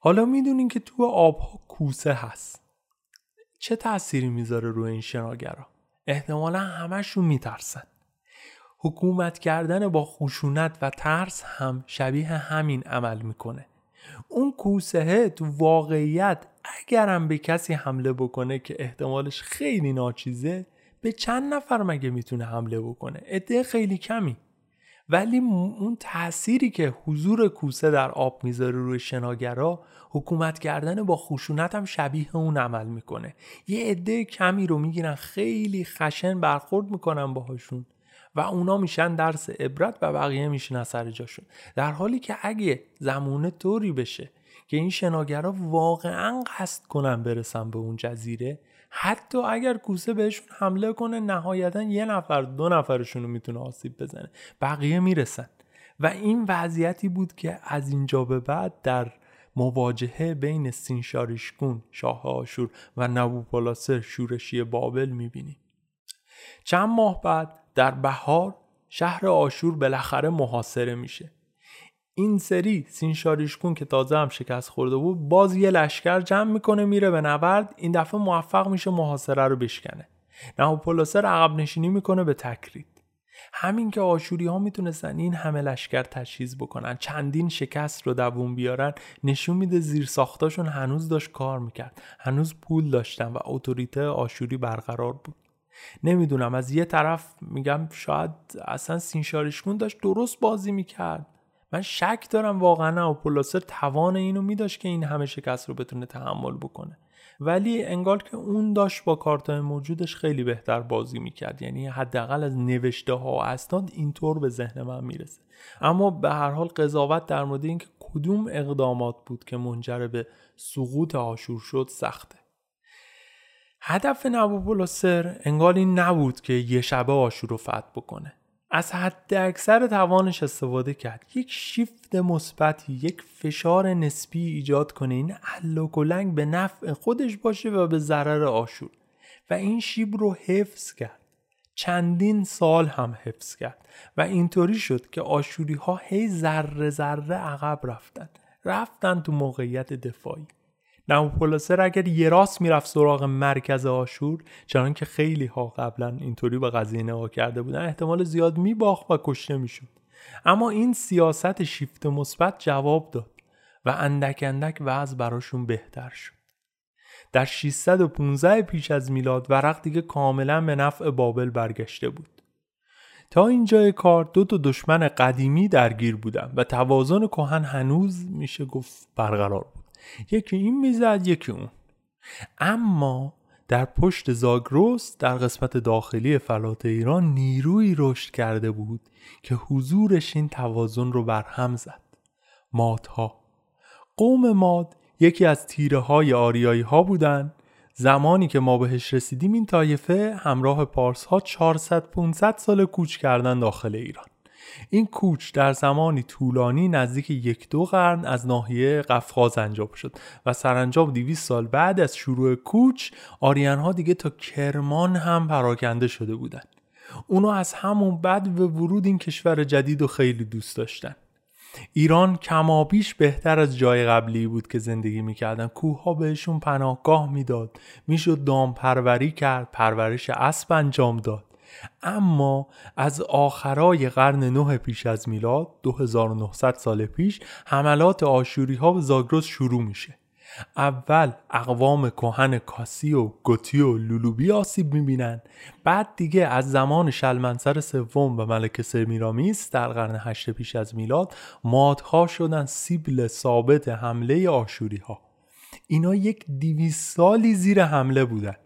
حالا میدونین که تو آبها کوسه هست. چه تأثیری میذاره روی این شناگرها؟ احتمالا همشون میترسن. حکومت کردن با خشونت و ترس هم شبیه همین عمل میکنه. اون کوسه تو واقعیت اگرم به کسی حمله بکنه که احتمالش خیلی ناچیزه، به چند نفر مگه میتونه حمله بکنه؟ عده خیلی کمی. ولی اون تأثیری که حضور کوسه در آب میذاره روی شناگرها، حکومت کردن با خشونت هم شبیه اون عمل میکنه. یه عده کمی رو میگیرن، خیلی خشن برخورد میکنن باهاشون و اونا میشن درس عبرت و بقیه میشن سر جاشون. در حالی که اگه زمونه طوری بشه که این شناگرها واقعا قصد کنن برسن به اون جزیره، حتی اگر کوسه بهشون حمله کنه نهایتا یه نفر دو نفرشون رو میتونه آسیب بزنه، بقیه میرسن. و این وضعیتی بود که از اینجا به بعد در مواجهه بین سینشارشکون شاه آشور و نبوپلاسر شورشی بابل میبینیم. چند ماه بعد در بهار شهر آشور بالاخره محاصره میشه. این سری سینشارشکون که تازه هم شکست خورده بود باز یه لشکر جمع میکنه میره به نبرد، این دفعه موفق میشه محاصره رو بشکنه. نبوپلاسر عقب نشینی میکنه به تکرید. همین که آشوری ها میتونستن این همه لشکر تجهیز بکنن، چندین شکست رو دووم بیارن، نشون میده زیر ساختاشون هنوز داشت کار میکرد، هنوز پول داشتن و اتوریته آشوری برقرار بود. نمیدونم، از یه طرف میگم شاید اصلا سینشارشکون داشت درست بازی میکرد. من شک دارم واقعا نبوپلاسر توان اینو میداشت که این همه شکست رو بتونه تحمل بکنه، ولی انگار که اون داشت با کارتای موجودش خیلی بهتر بازی میکرد. یعنی حداقل از نوشته ها و اسناد اینطور به ذهن من میرسه. اما به هر حال قضاوت در مورد اینکه کدوم اقدامات بود که منجر به سقوط آشور شد سخته. هدف نبوپلاسر انگار این نبود که یه شبه آشور رو فتح بکنه. از حد اکثر توانش استفاده کرد، یک شیفت مثبتی، یک فشار نسبی ایجاد کنه، این الکلنگ به نفع خودش باشه و به ضرر آشور. و این شیب رو حفظ کرد، چندین سال هم حفظ کرد و اینطوری شد که آشوری ها هی ذره ذره عقب رفتن رفتن تو موقعیت دفاعی. نبوپلاسر اگر یه راست میرفت سراغ مرکز آشور، چنان که خیلی ها قبلا اینطوری به قضیه نگاه کرده بودن، احتمال زیاد میباخت و کشته میشد. اما این سیاست شیفت مثبت جواب داد و اندک اندک وضع براشون بهتر شد. در ششصد و پانزده پیش از میلاد ورق دیگه کاملا به نفع بابل برگشته بود. تا اینجای کار دو تا دشمن قدیمی درگیر بودن و توازن کهن هنوز میشه گفت برقرار بود. یکی این میزد یکی اون. اما در پشت زاگرس در قسمت داخلی فلات ایران نیروی رشد کرده بود که حضورش این توازن رو برهم زد. مادها، قوم ماد یکی از تیره های آریایی ها بودن. زمانی که ما بهش رسیدیم این طایفه همراه پارس ها چهارصد پانصد سال کوچ کردن داخل ایران. این کوچ در زمانی طولانی نزدیک یک دو قرن از ناحیه قفقاز انجام شد و سرانجام دویست سال بعد از شروع کوچ آریان ها دیگه تا کرمان هم پراکنده شده بودن. اونا از همون بعد به ورود این کشور جدید رو خیلی دوست داشتن. ایران کمابیش بهتر از جای قبلی بود که زندگی میکردن. کوه ها بهشون پناهگاه میداد، میشد دام پروری کرد، پرورش اسب انجام داد. اما از آخرای قرن نه پیش از میلاد، دو هزار و نهصد سال پیش، حملات آشوری ها به زاگرس شروع میشه. اول اقوام کهن کاسی و گوتی و لولوبی آسیب میبینن. بعد دیگه از زمان شلمنسر سوم و ملک سرمیرامیس در قرن هشت پیش از میلاد مادها شدن سیبل ثابت حمله آشوری ها. اینا یک دویست سالی زیر حمله بودن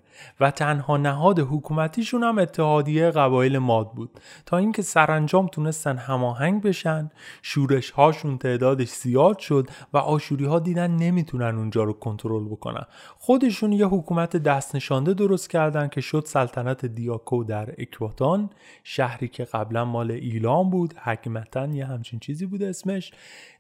و تنها نهاد حکومتیشون هم اتحادیه قبایل ماد بود، تا اینکه سرانجام تونستن هماهنگ بشن. شورش هاشون تعدادش زیاد شد و آشوری ها دیدن نمیتونن اونجا رو کنترل بکنن. خودشون یه حکومت دست نشانده درست کردن که شد سلطنت دیاکو در اکباتان، شهری که قبلا مال ایلام بود، حکمتاً یه همچین چیزی بود اسمش.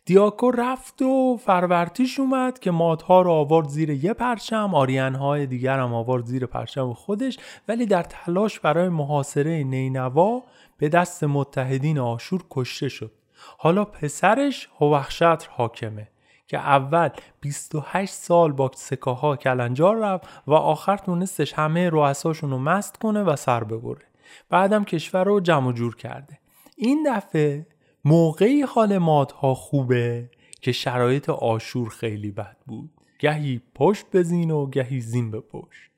دیاکو رفت و فرورتیش اومد که مادها رو آورد زیر یه پرچم، آریان‌های دیگر هم آورد زیر پرچم خودش، ولی در تلاش برای محاصره نینوا به دست متحدین آشور کشته شد. حالا پسرش هووخشتره حاکمه که اول بیست و هشت سال با سکاها کلنجار رفت و آخر تونستش همه رؤساشون رو مست کنه و سر ببره. بعدم کشور رو جمع جور کرده. این دفعه موقعی حال مادها خوبه که شرایط آشور خیلی بد بود، گهی پشت به زین و گهی زین به پشت.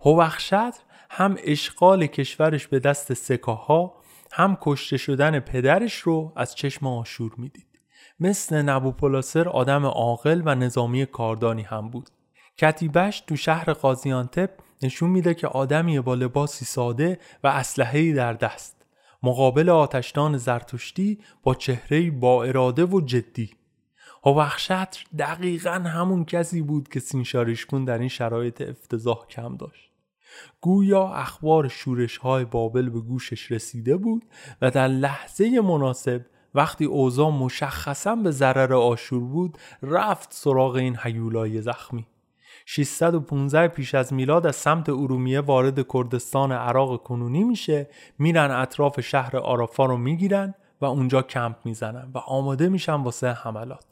هووخشتره هم اشغال کشورش به دست سکاها، هم کشته شدن پدرش رو از چشم آشور میدید. مثل نبوپلاسر آدم عاقل و نظامی کاردانی هم بود. کتیبه‌اش تو شهر قازیانتپ نشون میده که آدمی با لباسی ساده و اسلحه‌ای در دست، مقابل آتشدان زرتشتی با چهره‌ای با اراده و جدی. هووخشتر دقیقاً همون کسی بود که سینشارشکون در این شرایط افتضاح کم داشت. گویا اخبار شورش‌های بابل به گوشش رسیده بود و در لحظه مناسب وقتی اوضاع مشخصاً به ضرر آشور بود رفت سراغ این هیولای زخمی. ششصد و پانزده پیش از میلاد از سمت ارومیه وارد کردستان عراق کنونی میشه، میرن اطراف شهر آرافا رو میگیرن و اونجا کمپ میزنن و آماده میشن واسه حملات.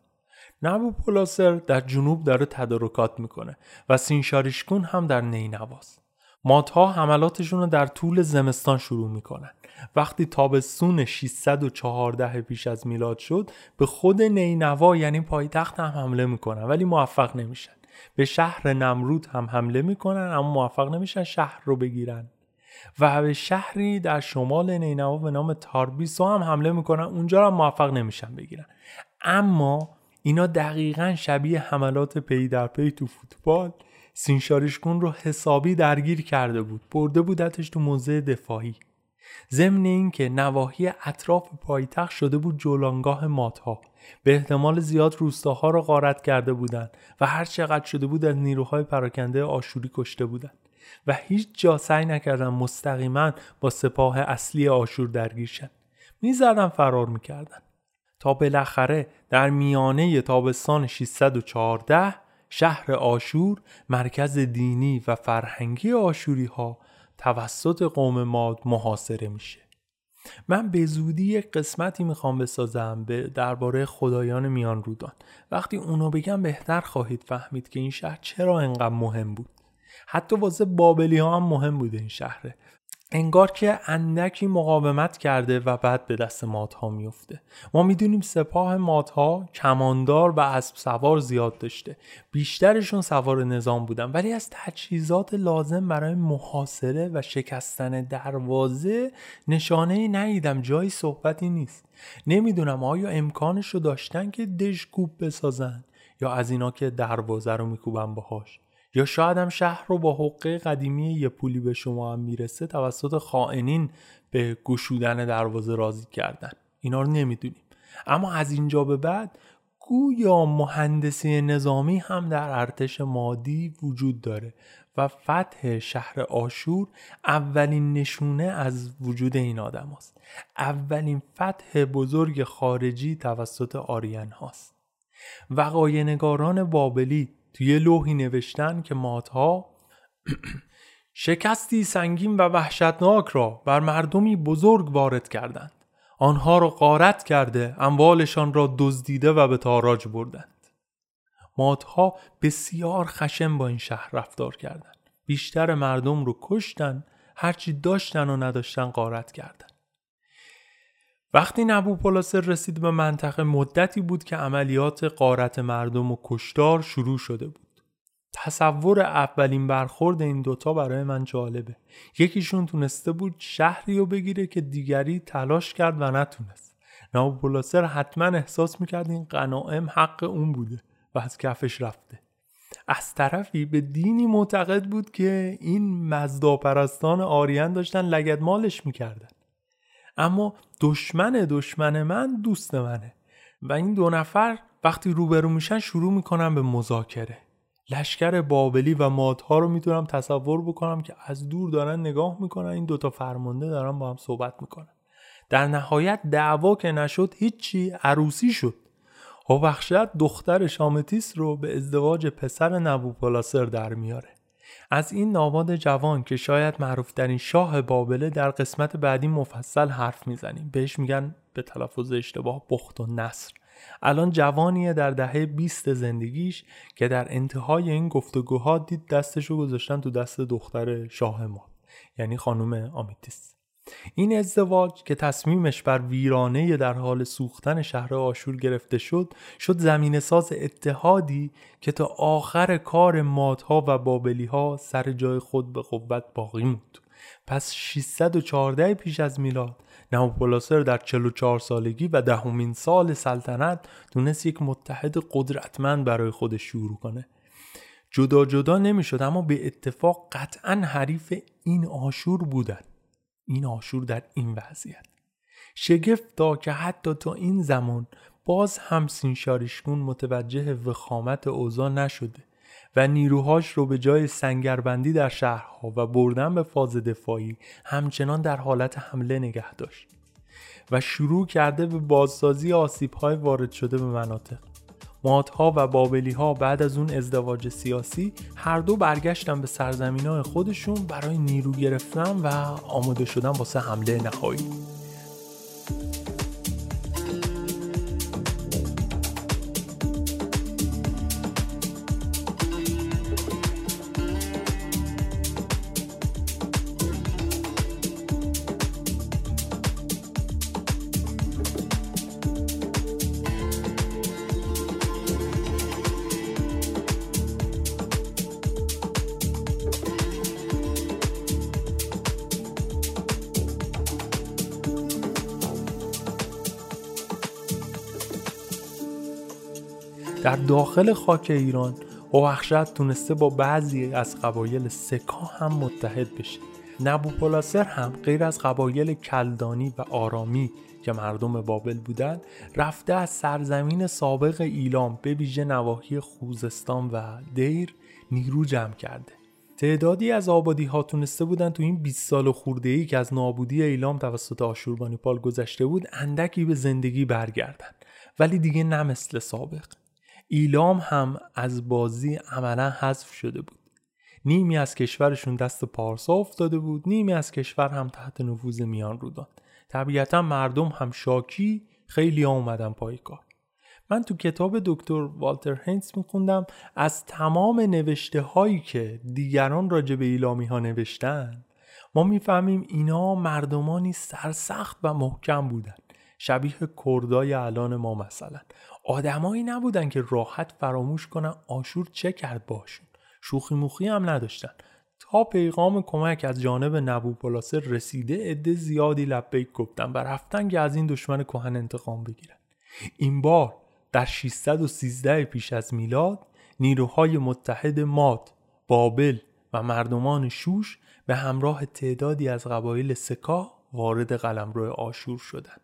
نبوپلاسر در جنوب داره تدارکات میکنه و سینشارشکون هم در نینواست. مادها حملاتشون رو در طول زمستان شروع میکنن. وقتی تابستون ششصد و چهارده پیش از میلاد شد به خود نینوا یعنی پایتخت هم حمله میکنن ولی موفق نمیشن. به شهر نمرود هم حمله میکنن اما موفق نمیشن شهر رو بگیرن و به شهری در شمال نینوا به نام تاربیسو هم حمله میکنن، اونجا رو هم موفق نمیشن بگیرن. اما اینا دقیقاً شبیه حملات پی در پی تو فوتبال سینشارشکون رو حسابی درگیر کرده بود، برده بودتش تو موضع دفاعی. ضمن این که نواحی اطراف پایتخت شده بود جولانگاه ماتها، به احتمال زیاد روستاها را غارت کرده بودند و هر چقدر شده بود از نیروهای پراکنده آشوری کشته بودند و هیچ جا سعی نکردن مستقیما با سپاه اصلی آشور درگیر شدن، میزدن فرار میکردن تا بالاخره در میانه تابستان ششصد و چهارده شهر آشور، مرکز دینی و فرهنگی آشوری ها، توسط قوم ماد محاصره میشه. من به زودی یک قسمتی میخوام بسازم به درباره خدایان میانرودان. وقتی اونو بگم بهتر خواهید فهمید که این شهر چرا انقدر مهم بود. حتی واسه بابلی ها هم مهم بوده این شهره. انگار که اندکی مقاومت کرده و بعد به دست مادها میفته. ما میدونیم سپاه مادها کماندار و اسب سوار زیاد داشته، بیشترشون سوار نظام بودن، ولی از تجهیزات لازم برای محاصره و شکستن دروازه نشانه ندیدم، جایی صحبتی نیست. نمیدونم آیا امکانش رو داشتن که دشکوب بسازن یا از اینا که دروازه رو میکوبن باهاش، یا شاید هم شهر رو با حقه قدیمی یه پولی به شما هم میرسه توسط خائنین به گشودن دروازه راضی کردن. اینا رو نمیدونیم. اما از اینجا به بعد گویا مهندسی نظامی هم در ارتش مادی وجود داره و فتح شهر آشور اولین نشونه از وجود این آدم هاست. اولین فتح بزرگ خارجی توسط آریان هاست. وقایع نگاران بابلی توی لوحی نوشتن که مادها شکستی سنگین و وحشتناک را بر مردمی بزرگ وارد کردند. آنها را غارت کرده، اموالشان را دزدیده و به تاراج بردند. مادها بسیار خشن با این شهر رفتار کردند. بیشتر مردم رو کشتن، هرچی داشتن و نداشتن غارت کردند. وقتی نبوپلاسر رسید به منطقه مدتی بود که عملیات غارت مردم و کشتار شروع شده بود. تصور اولین برخورد این دوتا برای من جالبه. یکیشون تونسته بود شهری رو بگیره که دیگری تلاش کرد و نتونست. نبوپلاسر حتما احساس میکرد این غنایم حق اون بوده و از کفش رفته. از طرفی به دینی معتقد بود که این مزداپرستان آریان داشتن لگدمالش میکردن. اما دشمن دشمن من دوست منه و این دو نفر وقتی روبرو میشن شروع میکنن به مذاکره. لشکر بابلی و مادها رو میتونم تصور بکنم که از دور دارن نگاه میکنن، این دوتا فرمانده دارن با هم صحبت میکنن. در نهایت دعوا که نشد هیچی، عروسی شد. هووخشتر دخترش آمیتیس رو به ازدواج پسر نبوپلاسر در میاره. از این ناماد جوان که شاید معروف ترین شاه بابله در قسمت بعدی مفصل حرف میزنیم. بهش میگن به تلفظ اشتباه بختالنصر. الان جوانیه در دهه بیست زندگیش که در انتهای این گفتگوها دید دستشو گذاشتن تو دست دختر شاه ما، یعنی خانم آمیتیس. این ازدواج که تصمیمش بر ویرانه در حال سوختن شهر آشور گرفته شد شد زمین ساز اتحادی که تا آخر کار مادها و بابلی ها سر جای خود به قوت باقی موند. پس ششصد و چهارده پیش از میلاد نبوپلاسر در چهل و چهار سالگی و دهمین سال سلطنت تونست یک متحد قدرتمند برای خودش شروع کنه. جدا جدا نمی شد اما به اتفاق قطعا حریف این آشور بودن. این آشور در این وضعیت شگفت تا که حتی تا این زمان باز هم سینشارشکون متوجه وخامت اوضاع نشده و نیروهاش رو به جای سنگربندی در شهرها و بردن به فاز دفاعی همچنان در حالت حمله نگه داشت و شروع کرده به بازسازی آسیب‌های وارد شده به مناطق. مادها و بابلی‌ها بعد از اون ازدواج سیاسی هر دو برگشتن به سرزمین‌های خودشون برای نیرو گرفتن و آماده شدن واسه حمله نهایی. در داخل خاک ایران هووخشتره تونسته با بعضی از قبایل سکا هم متحد بشه. نبوپلاسر هم غیر از قبایل کلدانی و آرامی که مردم بابل بودند، رفته از سرزمین سابق ایلام به ویژه نواحی خوزستان و دیر نیرو جمع کرده. تعدادی از آبادی ها تونسته بودن تو این بیست سال خورده‌ای که از نابودی ایلام توسط آشوربانیپال گذشته بود اندکی به زندگی برگردن، ولی دیگه نه مثل سابق. ایلام هم از بازی عملا حذف شده بود. نیمی از کشورشون دست پارسا افتاده بود، نیمی از کشور هم تحت نفوذ میانرودان. طبیعتا مردم هم شاکی، خیلی ها اومدن پای کار. من تو کتاب دکتر والتر هینس میخوندم از تمام نوشته هایی که دیگران راجع به ایلامی ها نوشتن ما میفهمیم اینا مردمانی سرسخت و محکم بودن، شبیه کردای الان ما مثلا. آدمایی نبودن که راحت فراموش کنن آشور چه کرد باشون، شوخی موخی هم نداشتن. تا پیغام کمک از جانب نبوپلاسر رسیده عده زیادی لبیک گفتن و رفتن که از این دشمن کهن انتقام بگیرن. این بار در ششصد و سیزده پیش از میلاد نیروهای متحد ماد، بابل و مردمان شوش به همراه تعدادی از قبایل سکا وارد قلمرو آشور شدند.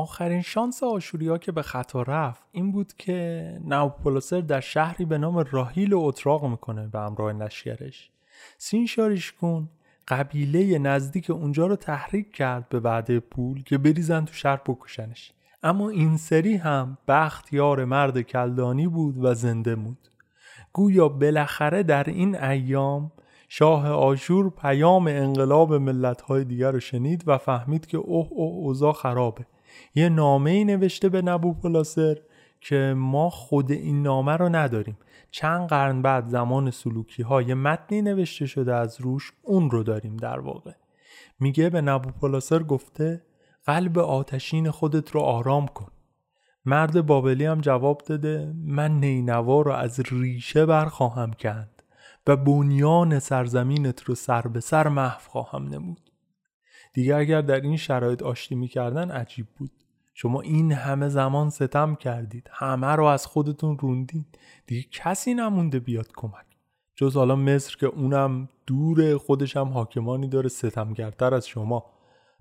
آخرین شانس آشوریا که به خطا رفت این بود که نبوپلاسر در شهری به نام راهیل اتراق میکنه به همراه لشکرش. سینشارشکون قبیله نزدیک اونجا رو تحریک کرد به وعده پول که بریزن تو شهر بکشنش، اما این سری هم بختیار مرد کلدانی بود و زنده بود. گویا بالاخره در این ایام شاه آشور پیام انقلاب ملت‌های دیگر رو شنید و فهمید که اوه اوه اوضاع خرابه. یه نامه‌ای نوشته به نبوپلاسر که ما خود این نامه رو نداریم، چند قرن بعد زمان سلوکی‌ها یه متنی نوشته شده از روش اون رو داریم. در واقع میگه به نبوپلاسر گفته قلب آتشین خودت رو آرام کن. مرد بابلی هم جواب داده من نینوا رو از ریشه برخواهم کند و بنیان سرزمینت رو سر به سر محو خواهم نمود. دیگه اگر در این شرایط آشتی می‌کردن عجیب بود. شما این همه زمان ستم کردید، همه رو از خودتون روندید، دیگه کسی نمونده بیاد کمک، جز حالا مصر که اونم دوره، خودش هم حاکمانی داره ستمگرتر از شما.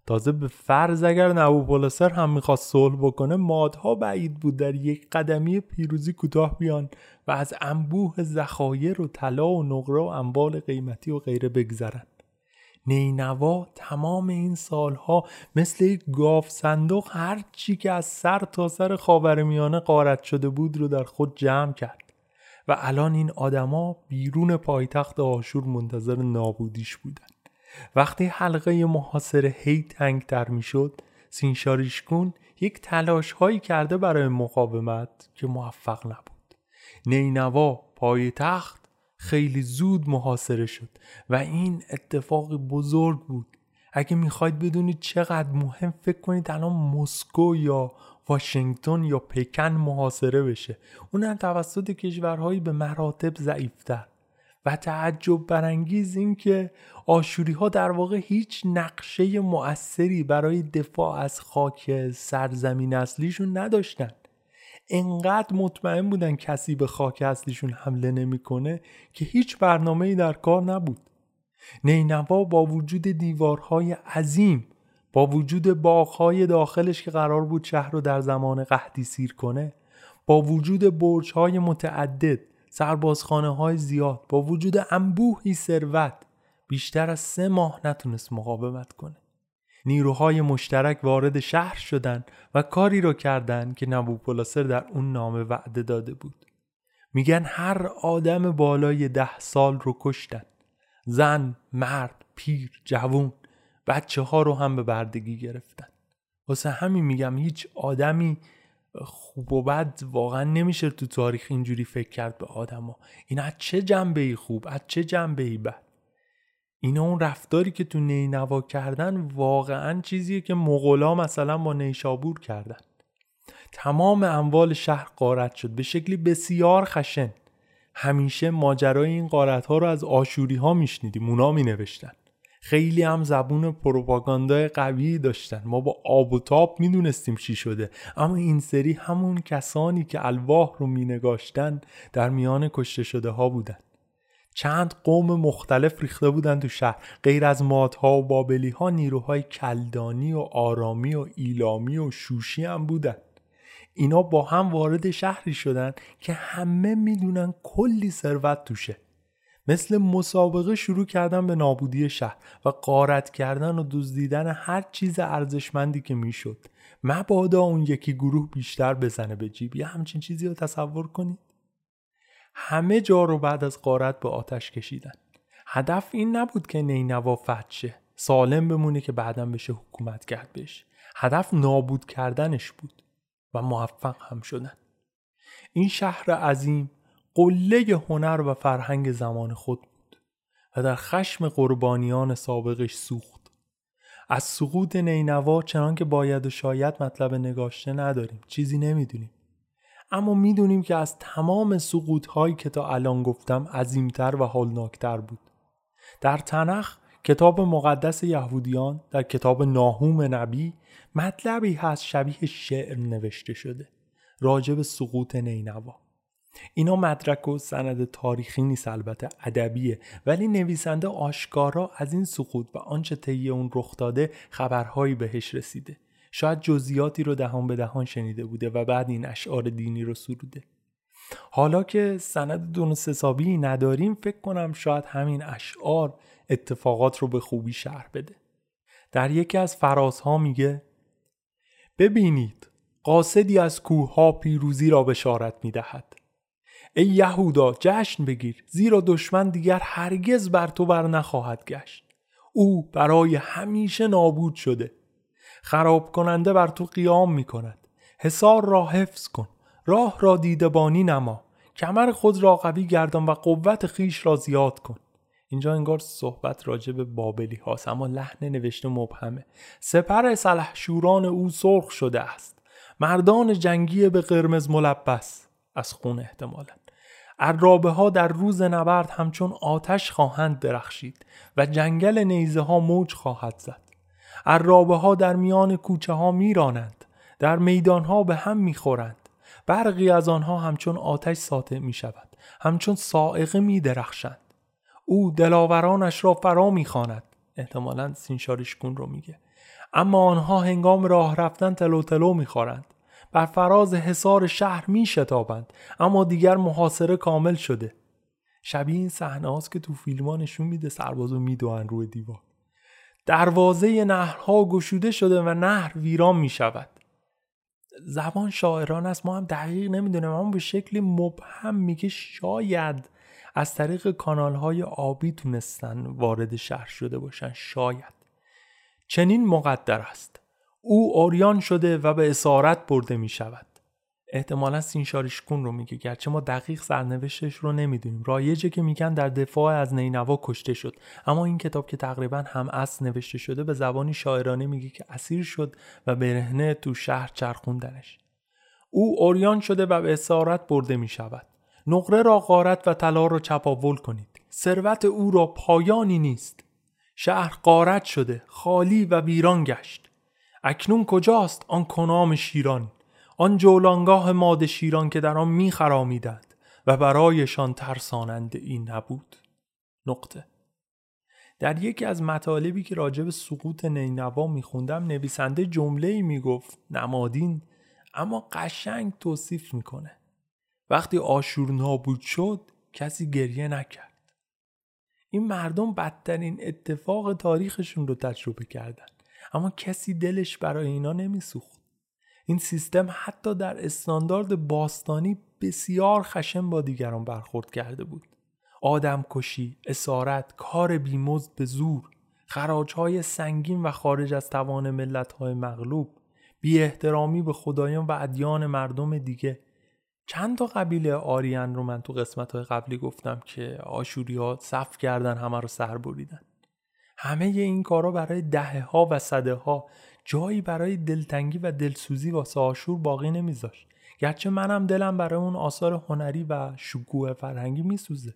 تازه به فرض اگر نبوپلاسر هم میخواست صلح بکنه، مادها بعید بود در یک قدمی پیروزی کوتاه بیان و از انبوه ذخایر و طلا و نقره و اموال قیمتی و غیره بگذرن. نینوا تمام این سالها مثل یک گاف صندوق هر چی که از سر تا سر خاورمیانه غارت شده بود رو در خود جمع کرد و الان این آدما بیرون پایتخت آشور منتظر نابودیش بودن. وقتی حلقه محاصره هی تنگ‌تر میشد، سینشارشکون یک تلاش هایی کرده برای مقاومت که موفق نبود. نینوا پایتخت خیلی زود محاصره شد و این اتفاق بزرگ بود. اگه میخواید بدونید چقدر مهم، فکر کنید الان مسکو یا واشنگتن یا پکن محاصره بشه، اونم توسط کشورهایی به مراتب ضعیف‌تر. و تعجب برانگیز این که آشوری‌ها در واقع هیچ نقشه مؤثری برای دفاع از خاک سرزمین اصلیشون نداشتن. انقدر مطمئن بودن کسی به خاک اصلیشون حمله نمیکنه که هیچ برنامه‌ای در کار نبود. نینوا با وجود دیوارهای عظیم، با وجود باغ‌های داخلش که قرار بود شهر رو در زمان قحطی سیر کنه، با وجود برج‌های متعدد، سربازخانه‌های زیاد، با وجود انبوهی ثروت، بیشتر از سه ماه نتونست مقاومت کنه. نیروهای مشترک وارد شهر شدن و کاری رو کردن که نبوپلاسر در اون نامه وعده داده بود. میگن هر آدم بالای ده سال رو کشتن. زن، مرد، پیر، جوون، بچه ها رو هم به بردگی گرفتن. واسه همین میگم هیچ آدمی خوب و بد واقعا نمیشه تو تاریخ اینجوری فکر کرد به آدم ها. این از چه جنبهی خوب، از چه جنبهی بد. این اون رفتاری که تو نینوا کردن واقعا چیزیه که مغولا مثلا با نیشابور کردن. تمام اموال شهر غارت شد به شکلی بسیار خشن. همیشه ماجرای این غارت ها رو از آشوری ها میشنیدیم، اونا می نوشتن. خیلی هم زبون پروپاگاندای قوی داشتن. ما با آب و تاب می دونستیم چی شده، اما این سری همون کسانی که الواح رو می نگاشتن در میان کشته شده ها بودن. چند قوم مختلف ریخته بودن تو شهر. غیر از مادها و بابلی ها، نیروهای کلدانی و آرامی و ایلامی و شوشی هم بودن. اینا با هم وارد شهری شدن که همه میدونن کلی ثروت توشه. مثل مسابقه شروع کردن به نابودی شهر و غارت کردن و دزدیدن هر چیز ارزشمندی که میشد، مبادا اون یکی گروه بیشتر بزنه به جیب. یا همچین چیزی رو تصور کنید. همه جا رو بعد از غارت به آتش کشیدن. هدف این نبود که نینوا فتح شه، سالم بمونه که بعداً بشه حکومت کرد بهش. هدف نابود کردنش بود و موفق هم شدن. این شهر عظیم قله هنر و فرهنگ زمان خود بود و در خشم قربانیان سابقش سوخت. از سقوط نینوا چنان که باید و شاید مطلب نگاشته نداریم، چیزی نمیدونیم. اما میدونیم که از تمام سقوط‌هایی که تا الان گفتم عظیمتر و هولناکتر بود. در تنخ، کتاب مقدس یهودیان، در کتاب ناهوم نبی مطلبی هست شبیه شعر نوشته شده راجب سقوط نینوا. اینا مدرک و سند تاریخی نیست، البته ادبیه، ولی نویسنده آشکارا از این سقوط و آنچه طی اون رخ داده خبرهایی بهش رسیده. شاید جزئیاتی رو دهان به دهان شنیده بوده و بعد این اشعار دینی رو سروده. حالا که سند درست حسابی نداریم، فکر کنم شاید همین اشعار اتفاقات رو به خوبی شرح بده. در یکی از فرازها میگه: ببینید، قاصدی از کوه‌ها پیروزی را بشارت میدهد. ای یهودا، جشن بگیر، زیرا دشمن دیگر هرگز بر تو بر نخواهد گشت. او برای همیشه نابود شده. خراب کننده بر تو قیام می کند. حصار را حفظ کن، راه را دیدبانی نما، کمر خود را قوی گردان و قوت خیش را زیاد کن. اینجا انگار صحبت راجع به بابلی هاست، اما لحن نوشته مبهمه. سپر سلحشوران او سرخ شده است، مردان جنگی به قرمز ملبس، از خون احتمالاً. عرابه ها در روز نبرد همچون آتش خواهند درخشید و جنگل نیزه ها موج خواهد زد. عرابه ها در میان کوچه ها میرانند، در میدان ها به هم میخورند. برقی از آنها همچون آتش ساطع میشود، همچون صاعقه میدرخشند. او دلاورانش را فرا میخواند. احتمالاً سینشارشکون رو میگه. اما آنها هنگام راه رفتن تلو تلو میخورند. بر فراز حصار شهر می شتابند، اما دیگر محاصره کامل شده. شبیه این صحنه هاست که تو فیلم ها نشون میده سربازو میدوئن روی دیوار. دروازه نهرها گشوده شده و نهر ویران می شود. زبان شاعران است، ما هم دقیق نمیدونیم، اما به شکل مبهم میگه شاید از طریق کانال های آبی تونستن وارد شهر شده باشن. شاید چنین مقدر است. او آریان شده و به اسارت برده می شود. احتمالا سینشارشکون رو میگه، گرچه ما دقیق سرنوشتش رو نمیدونیم. رایجه که میگن در دفاع از نینوا کشته شد، اما این کتاب که تقریبا هم اصل نوشته شده به زبانی شاعرانه میگه که اسیر شد و برهنه تو شهر چرخوندنش. او آریان شده و به اسارت برده می شود. نقره را غارت و طلا را چپاول کنید. ثروت او را پایانی نیست. شهر غارت شده، خالی و ویران گشت. اکنون کجاست آن کنام شیران، آن جولانگاه ماد شیران که در آن می خرامیدند و برایشان ترساننده این نبود؟ نقطه. در یکی از مطالبی که راجب سقوط نینوا میخوندم نویسنده جمله‌ای میگفت نمادین اما قشنگ توصیف میکنه. وقتی آشور نابود شد کسی گریه نکرد. این مردم بدترین اتفاق تاریخشون رو تجربه کردن اما کسی دلش برای اینا نمیسوخت. این سیستم حتی در استاندارد باستانی بسیار خشن با دیگران برخورد کرده بود. آدم کشی، اسارت، کار بیمزد به زور، خراج‌های سنگین و خارج از توان ملت‌های مغلوب، بی احترامی به خدایان و ادیان مردم دیگه. چند تا قبیله آریان رو من تو قسمت‌های قبلی گفتم که آشوری‌ها صف کردن همه رو سر بریدن. همه این کارا برای دهه‌ها و صده‌ها جایی برای دلتنگی و دلسوزی واسه آشور باقی نمیذاشت. گرچه منم دلم برای اون آثار هنری و شکوه فرهنگی میسوزه.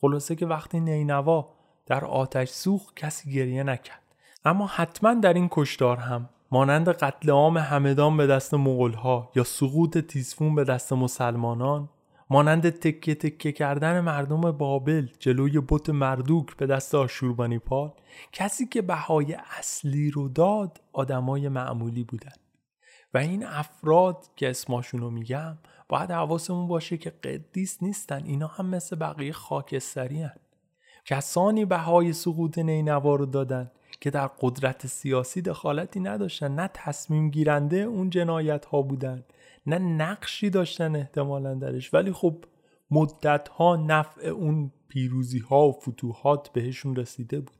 خلاصه که وقتی نینوا در آتش سوخت کسی گریه نکرد. اما حتما در این کشتار هم مانند قتل عام همدان به دست مغول‌ها یا سقوط تیزفون به دست مسلمانان، مانند تکه تکه کردن مردم بابل جلوی بت مردوک به دست آشوربانیپال، کسی که بهای اصلی رو داد آدمای معمولی بودن. و این افراد که اسماشونو میگم باید حواسمون باشه که قدیس نیستن، اینا هم مثل بقیه خاکستری هن. کسانی بهای سقوط نینوا رو دادن که در قدرت سیاسی دخالتی نداشتن، نه تصمیم گیرنده اون جنایت ها بودن نه نقشی داشتن احتمالاً درش، ولی خب مدت ها نفع اون پیروزی ها و فتوحات بهشون رسیده بود.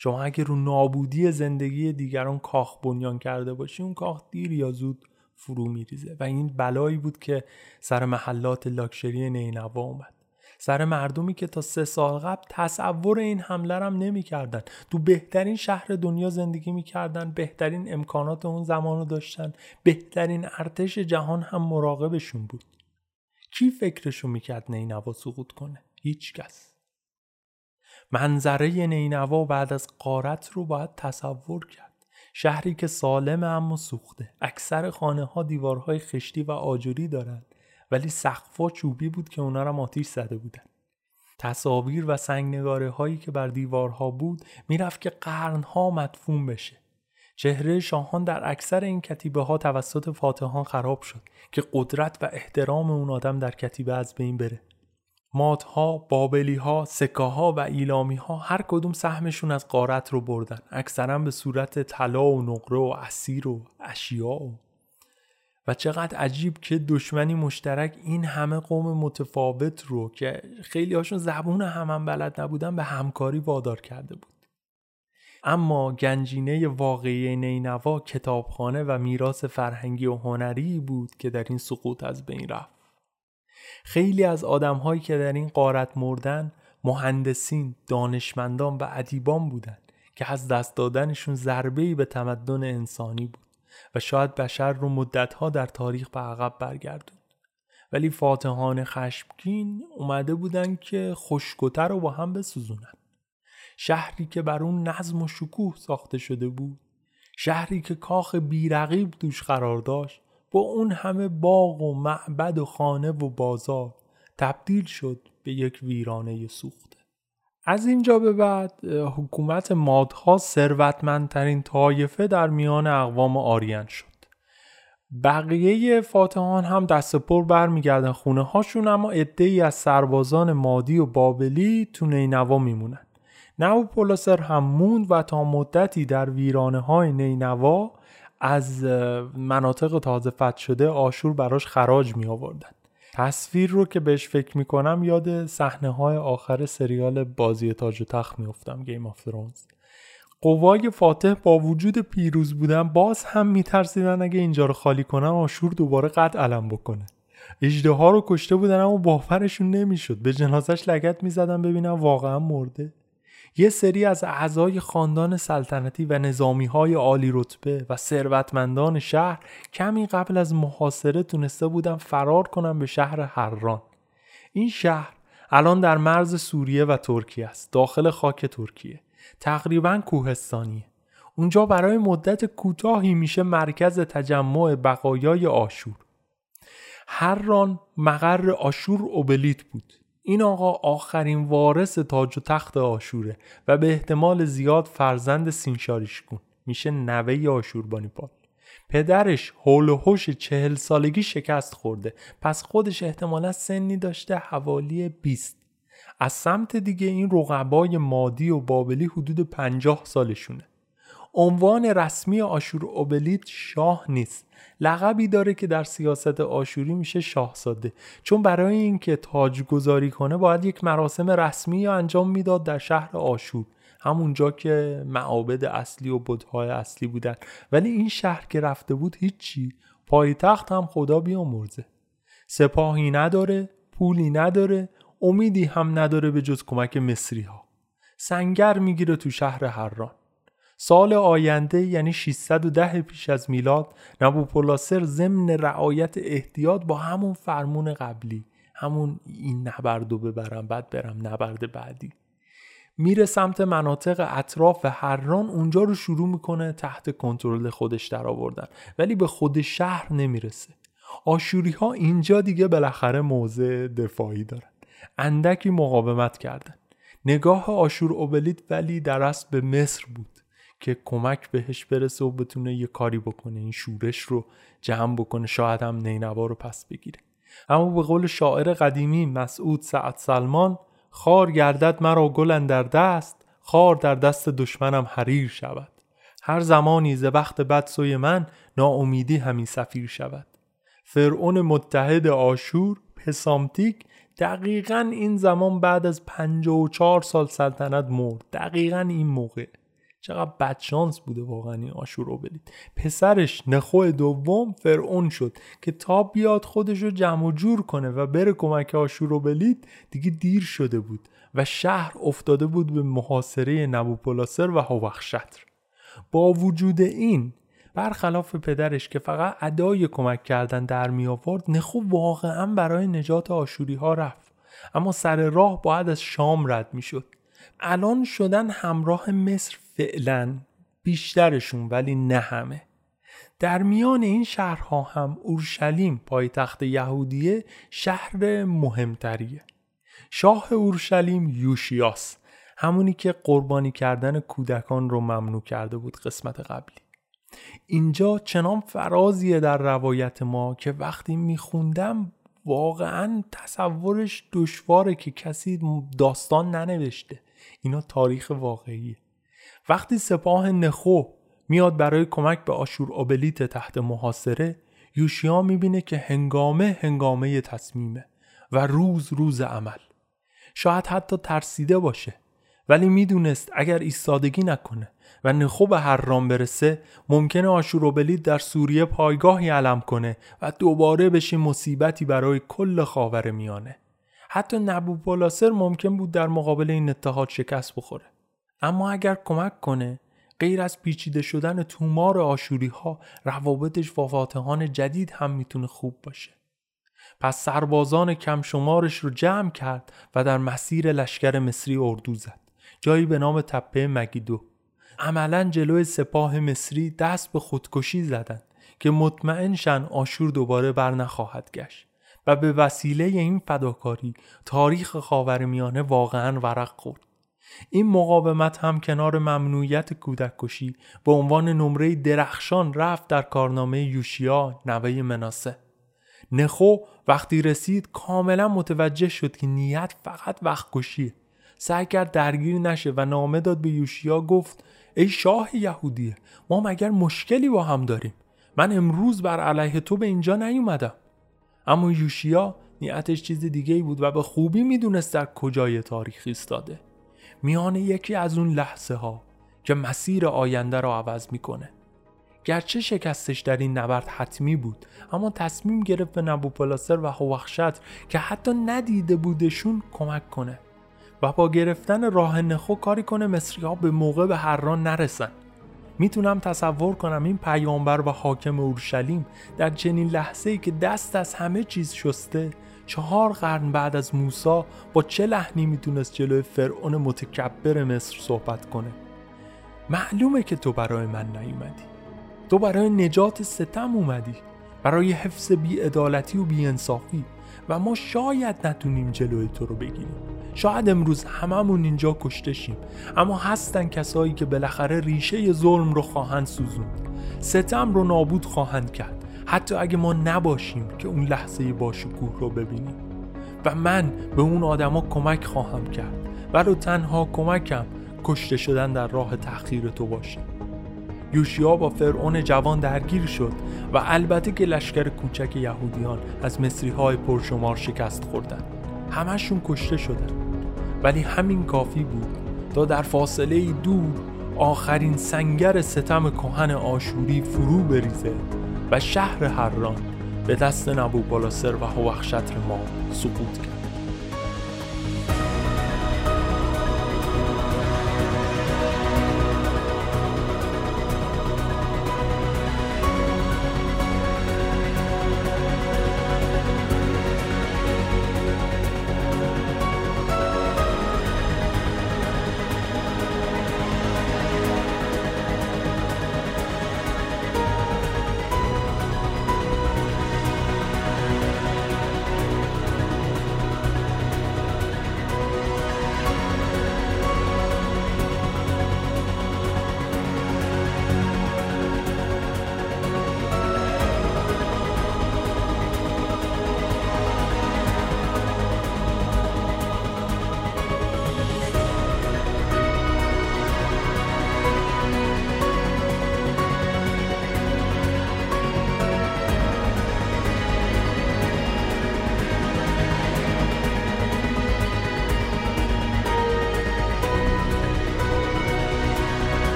شما اگه رو نابودی زندگی دیگران کاخ بنیان کرده باشی اون کاخ دیر یا زود فرو میریزه و این بلایی بود که سر محلات لاکچری نینوا اومد، سر مردمی که تا سه سال قبل تصور این حمله رم نمی کردن. تو بهترین شهر دنیا زندگی می کردن، بهترین امکانات اون زمان رو داشتن، بهترین ارتش جهان هم مراقبشون بود. کی فکرشو می کرد نینوا سقوط کنه؟ هیچ کس. منظره نینوا بعد از غارت رو باید تصور کرد. شهری که سالمه اما سوخته، اکثر خانه ها دیوارهای خشتی و آجری دارن ولی سقف‌ها چوبی بود که اونا رو آتیش زده بودن. تصاویر و سنگنگاره هایی که بر دیوارها بود میرفت که قرنها مدفون بشه. چهره شاهان در اکثر این کتیبه ها توسط فاتحان خراب شد که قدرت و احترام اون آدم در کتیبه از بین بره. مادها، بابلیها، سکاها و ایلامیها هر کدوم سهمشون از غارت رو بردن، اکثرا به صورت طلا و نقره و اسیر و اشیا و و چقدر عجیب که دشمنی مشترک این همه قوم متفاوت رو که خیلی هاشون زبون هم هم بلد نبودن به همکاری وادار کرده بود. اما گنجینه واقعی نینوا کتابخانه و میراث فرهنگی و هنری بود که در این سقوط از بین رفت. خیلی از آدم‌هایی که در این غارت مردن مهندسین، دانشمندان و ادیبان بودند که از دست دادنشون ضربه‌ای به تمدن انسانی بود و شاید بشر رو مدت‌ها در تاریخ به عقب برگردوند. ولی فاتحان خشمگین اومده بودن که خشک‌وتر رو با هم بسوزونن. شهری که بر اون نظم و شکوه ساخته شده بود، شهری که کاخ بیرقیب دوش قرار داشت، با اون همه باغ و معبد و خانه و بازار تبدیل شد به یک ویرانه سوخته. از اینجا به بعد حکومت مادها ثروتمندترین طایفه در میان اقوام آریان شد. بقیه فاتحان هم دست پر برمیگردن خونه هاشون، اما عده‌ای از سربازان مادی و بابلی تو نینوا میمونن. نبوپلاسر هم موند و تا مدتی در ویرانه های نینوا از مناطق تازه فتح شده آشور براش خراج می آوردن. تصویر رو که بهش فکر می کنم یاد صحنه های آخر سریال بازی تاج و تخت می افتم، گیم آف ترونز. قوای فاتح با وجود پیروز بودن باز هم می ترسیدن اگه اینجا رو خالی کنن آشور دوباره قد علم بکنه. اژدها رو کشته بودن اما باورشون نمی شد. به جنازش لگد می زدن ببینن واقعا مرده. یه سری از اعضای خاندان سلطنتی و نظامی‌های عالی رتبه و ثروتمندان شهر کمی قبل از محاصره تونسته بودن فرار کنن به شهر حران. این شهر الان در مرز سوریه و ترکیه است، داخل خاک ترکیه، تقریباً کوهستانیه. اونجا برای مدت کوتاهی میشه مرکز تجمع بقایای آشور. حران مقر آشور اوبالیط بود. این آقا آخرین وارث تاج و تخت آشوره و به احتمال زیاد فرزند سینشارشکون، میشه نوه آشوربانیپال. پدرش هول و هوش چهل سالگی شکست خورده، پس خودش احتمالا سنی داشته حوالی بیست. از سمت دیگه این رقبای مادی و بابلی حدود پنجاه سالشونه. عنوان رسمی آشور اوبالیط شاه نیست، لقبی داره که در سیاست آشوری میشه شاهزاده، چون برای اینکه تاجگذاری کنه باید یک مراسم رسمی انجام میداد در شهر آشور، همونجا که معابد اصلی و بت‌های اصلی بودن. ولی این شهر که رفته بود هیچی، پایتخت هم خدا بیامرزه، سپاهی نداره، پولی نداره، امیدی هم نداره به جز کمک مصری ها. سنگر میگیره تو شهر حران. سال آینده یعنی ششصد و ده پیش از میلاد، نبوپلاسر ضمن رعایت احتیاط با همون فرمون قبلی، همون این نبردو ببرم بعد برم نبرد بعدی، میره سمت مناطق اطراف حران، اونجا رو شروع میکنه تحت کنترل خودش در آوردن، ولی به خود شهر نمیرسه. آشوری ها اینجا دیگه بالاخره موضع دفاعی دارن، اندکی مقاومت کردن. نگاه آشور اوبالیط ولی در اصل به مصر بود که کمک بهش برسه و بتونه یه کاری بکنه، این شورش رو جمع بکنه، شاید هم نینوا رو پس بگیره. اما به قول شاعر قدیمی مسعود سعد سلمان، خار گردد مرا گل اندر دست، خار در دست دشمنم حریر شود. هر زمانی ز بخت بد سوی من، ناامیدی همی سفیر شود. فرعون متحد آشور پسامتیک دقیقاً این زمان بعد از پنجاه و چهار سال سلطنت مرد، دقیقاً این موقع. چقدر بدشانس بوده واقعا این آشور اوبالیط. پسرش نخو دوم فرعون شد که تا بیاد خودش رو جمع و جور کنه و بره کمک آشور اوبالیط دیگه دیر شده بود و شهر افتاده بود به محاصره نبوپلاسر و هووخشتره. با وجود این، برخلاف پدرش که فقط ادای کمک کردن در می آورد، نخو واقعا برای نجات آشوری ها رفت، اما سر راه باید از شام رد می شد. الان شدن همراه مصر فعلا بیشترشون، ولی نه همه. در میان این شهرها هم اورشلیم پایتخت یهودیه شهر مهمتریه. شاه اورشلیم یوشیاست، همونی که قربانی کردن کودکان رو ممنوع کرده بود قسمت قبلی. اینجا چنان فرازیه در روایت ما که وقتی میخوندم واقعا تصورش دشواره که کسی داستان ننوشته، اینا تاریخ واقعیه. وقتی سپاه نخو میاد برای کمک به آشور اوبالیط تحت محاصره، یوشیا میبینه که هنگامه هنگامه تصمیمه و روز روز عمل. شاید حتی ترسیده باشه، ولی میدونست اگر ایستادگی نکنه و نخو به حران برسه، ممکنه آشور اوبالیط در سوریه پایگاهی علم کنه و دوباره بشه مصیبتی برای کل خاورمیانه. حتی نبوپلاسر ممکن بود در مقابل این اتحاد شکست بخوره. اما اگر کمک کنه، غیر از پیچیده شدن تومار آشوری ها، روابطش با فاتحان جدید هم میتونه خوب باشه. پس سربازان کم شمارش رو جمع کرد و در مسیر لشکر مصری اردو زد، جایی به نام تپه مگیدو. عملا جلوی سپاه مصری دست به خودکشی زدن که مطمئن شن آشور دوباره بر نخواهد گشت و به وسیله این فداکاری تاریخ خاورمیانه واقعا ورق خورد. این مقاومت هم کنار ممنوعیت کودکشی به عنوان نمره درخشان رفت در کارنامه یوشیا نوه مناسه. نخو وقتی رسید کاملا متوجه شد که نیت فقط وقت کشیه. سعی کرد درگیر نشه و نامه داد به یوشیا، گفت ای شاه یهودیه، ما مگر مشکلی با هم داریم؟ من امروز بر علیه تو به اینجا نیومدم. اما یوشیا نیتش چیز دیگه‌ای بود و به خوبی میدونست در کجای تاریخ ایستاده. میان یکی از اون لحظه ها که مسیر آینده را عوض میکنه. گرچه شکستش در این نبرد حتمی بود، اما تصمیم گرفت به نبوپلاسر و هووخشتره که حتی ندیده بودشون کمک کنه و با گرفتن راه نخو کاری کنه مصری‌ها به موقع به حران نرسن. میتونم تصور کنم این پیامبر و حاکم اورشلیم در چنین لحظه‌ای که دست از همه چیز شسته، چهار قرن بعد از موسی، با چه لحنی میتونست جلوی فرعون متکبر مصر صحبت کنه؟ معلومه که تو برای من نیومدی، تو برای نجات ستم اومدی، برای حفظ بی‌عدالتی و بی‌انصافی، و ما شاید نتونیم جلوی تو رو بگیریم. شاید امروز هممون اینجا کشته شیم، اما هستن کسایی که بالاخره ریشه ظلم رو خواهند سوزوند، ستم رو نابود خواهند کرد، حتی اگه ما نباشیم که اون لحظه باشکوه رو ببینیم. و من به اون آدما کمک خواهم کرد، ولو تنها کمکم کشته شدن در راه تحقیر تو باشه. یوشیا با فرعون جوان درگیر شد و البته که لشکر کوچک یهودیان از مصری‌های پرشمار شکست خوردن. همشون کشته شدن، ولی همین کافی بود تا در فاصله دور آخرین سنگر ستم کهن آشوری فرو بریزه و شهر حران به دست نبوپلاسر و هووخشتره ما سقوط کرد.